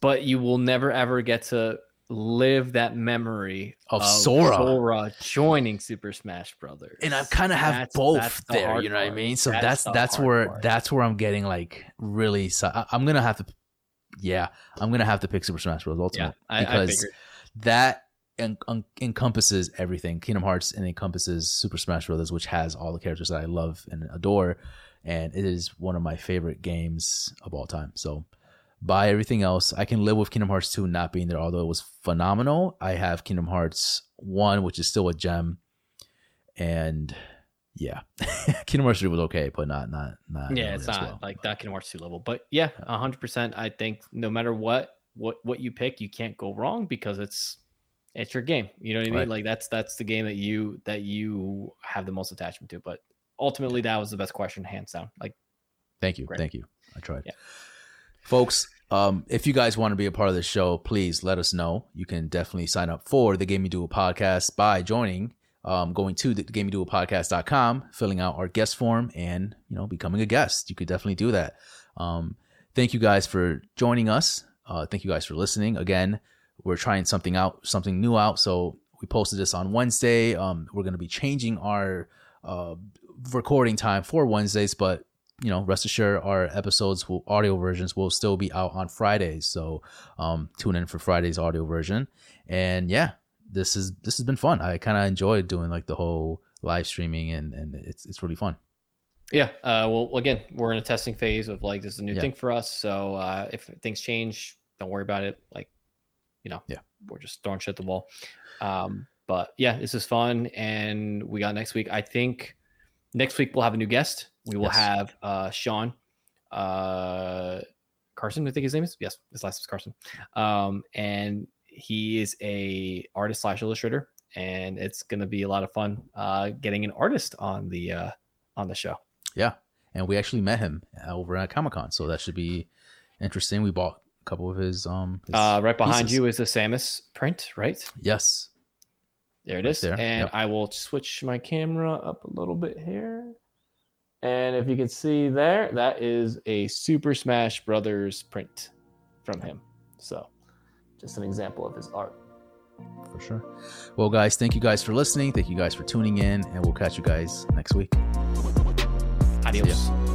But you will never ever get to live that memory of Sora joining Super Smash Brothers, and I kind of have both there. You know what I mean? So that's where I'm getting like really. I'm gonna have to pick Super Smash Bros. Ultimate because that encompasses everything. Kingdom Hearts and encompasses Super Smash Brothers, which has all the characters that I love and adore, and it is one of my favorite games of all time. So. Buy everything else. I can live with Kingdom Hearts 2 not being there, although it was phenomenal. I have Kingdom Hearts 1, which is still a gem, and yeah, Kingdom Hearts 3 was okay, but not. Yeah, really it's not well. Like that Kingdom Hearts 2 level, but yeah, 100%. I think no matter what you pick, you can't go wrong because it's your game. You know what I mean? Right. Like that's the game that you have the most attachment to. But ultimately, that was the best question, hands down. Like, thank you. I tried. Yeah. Folks, if you guys want to be a part of this show, please let us know. You can definitely sign up for the Gaming Duo Podcast by joining, going to the gamingduopodcast.com, filling out our guest form, and becoming a guest. You could definitely do that. Thank you guys for joining us. Thank you guys for listening. Again, we're trying something new out. So we posted this on Wednesday. We're going to be changing our recording time for Wednesdays, but rest assured our episodes audio versions will still be out on Fridays. So tune in for Friday's audio version. And yeah, this has been fun. I kind of enjoyed doing like the whole live streaming and it's really fun. Yeah. Well, again, we're in a testing phase of like, this is a new thing for us. So if things change, don't worry about it. Like, we're just throwing shit at the wall. But yeah, this is fun. And we got next week. I think next week we'll have a new guest. We will have Sean Carson, I think his name is. Yes, his last name is Carson. And he is a artist / illustrator, and it's going to be a lot of fun getting an artist on the show. Yeah, and we actually met him over at Comic-Con, so that should be interesting. We bought a couple of his right behind pieces. You is the Samus print, right? Yes. There it is. There. And I will switch my camera up a little bit here. And if you can see there, that is a Super Smash Brothers print from him. So just an example of his art. For sure. Well, guys, thank you guys for listening. Thank you guys for tuning in. And we'll catch you guys next week. Adios.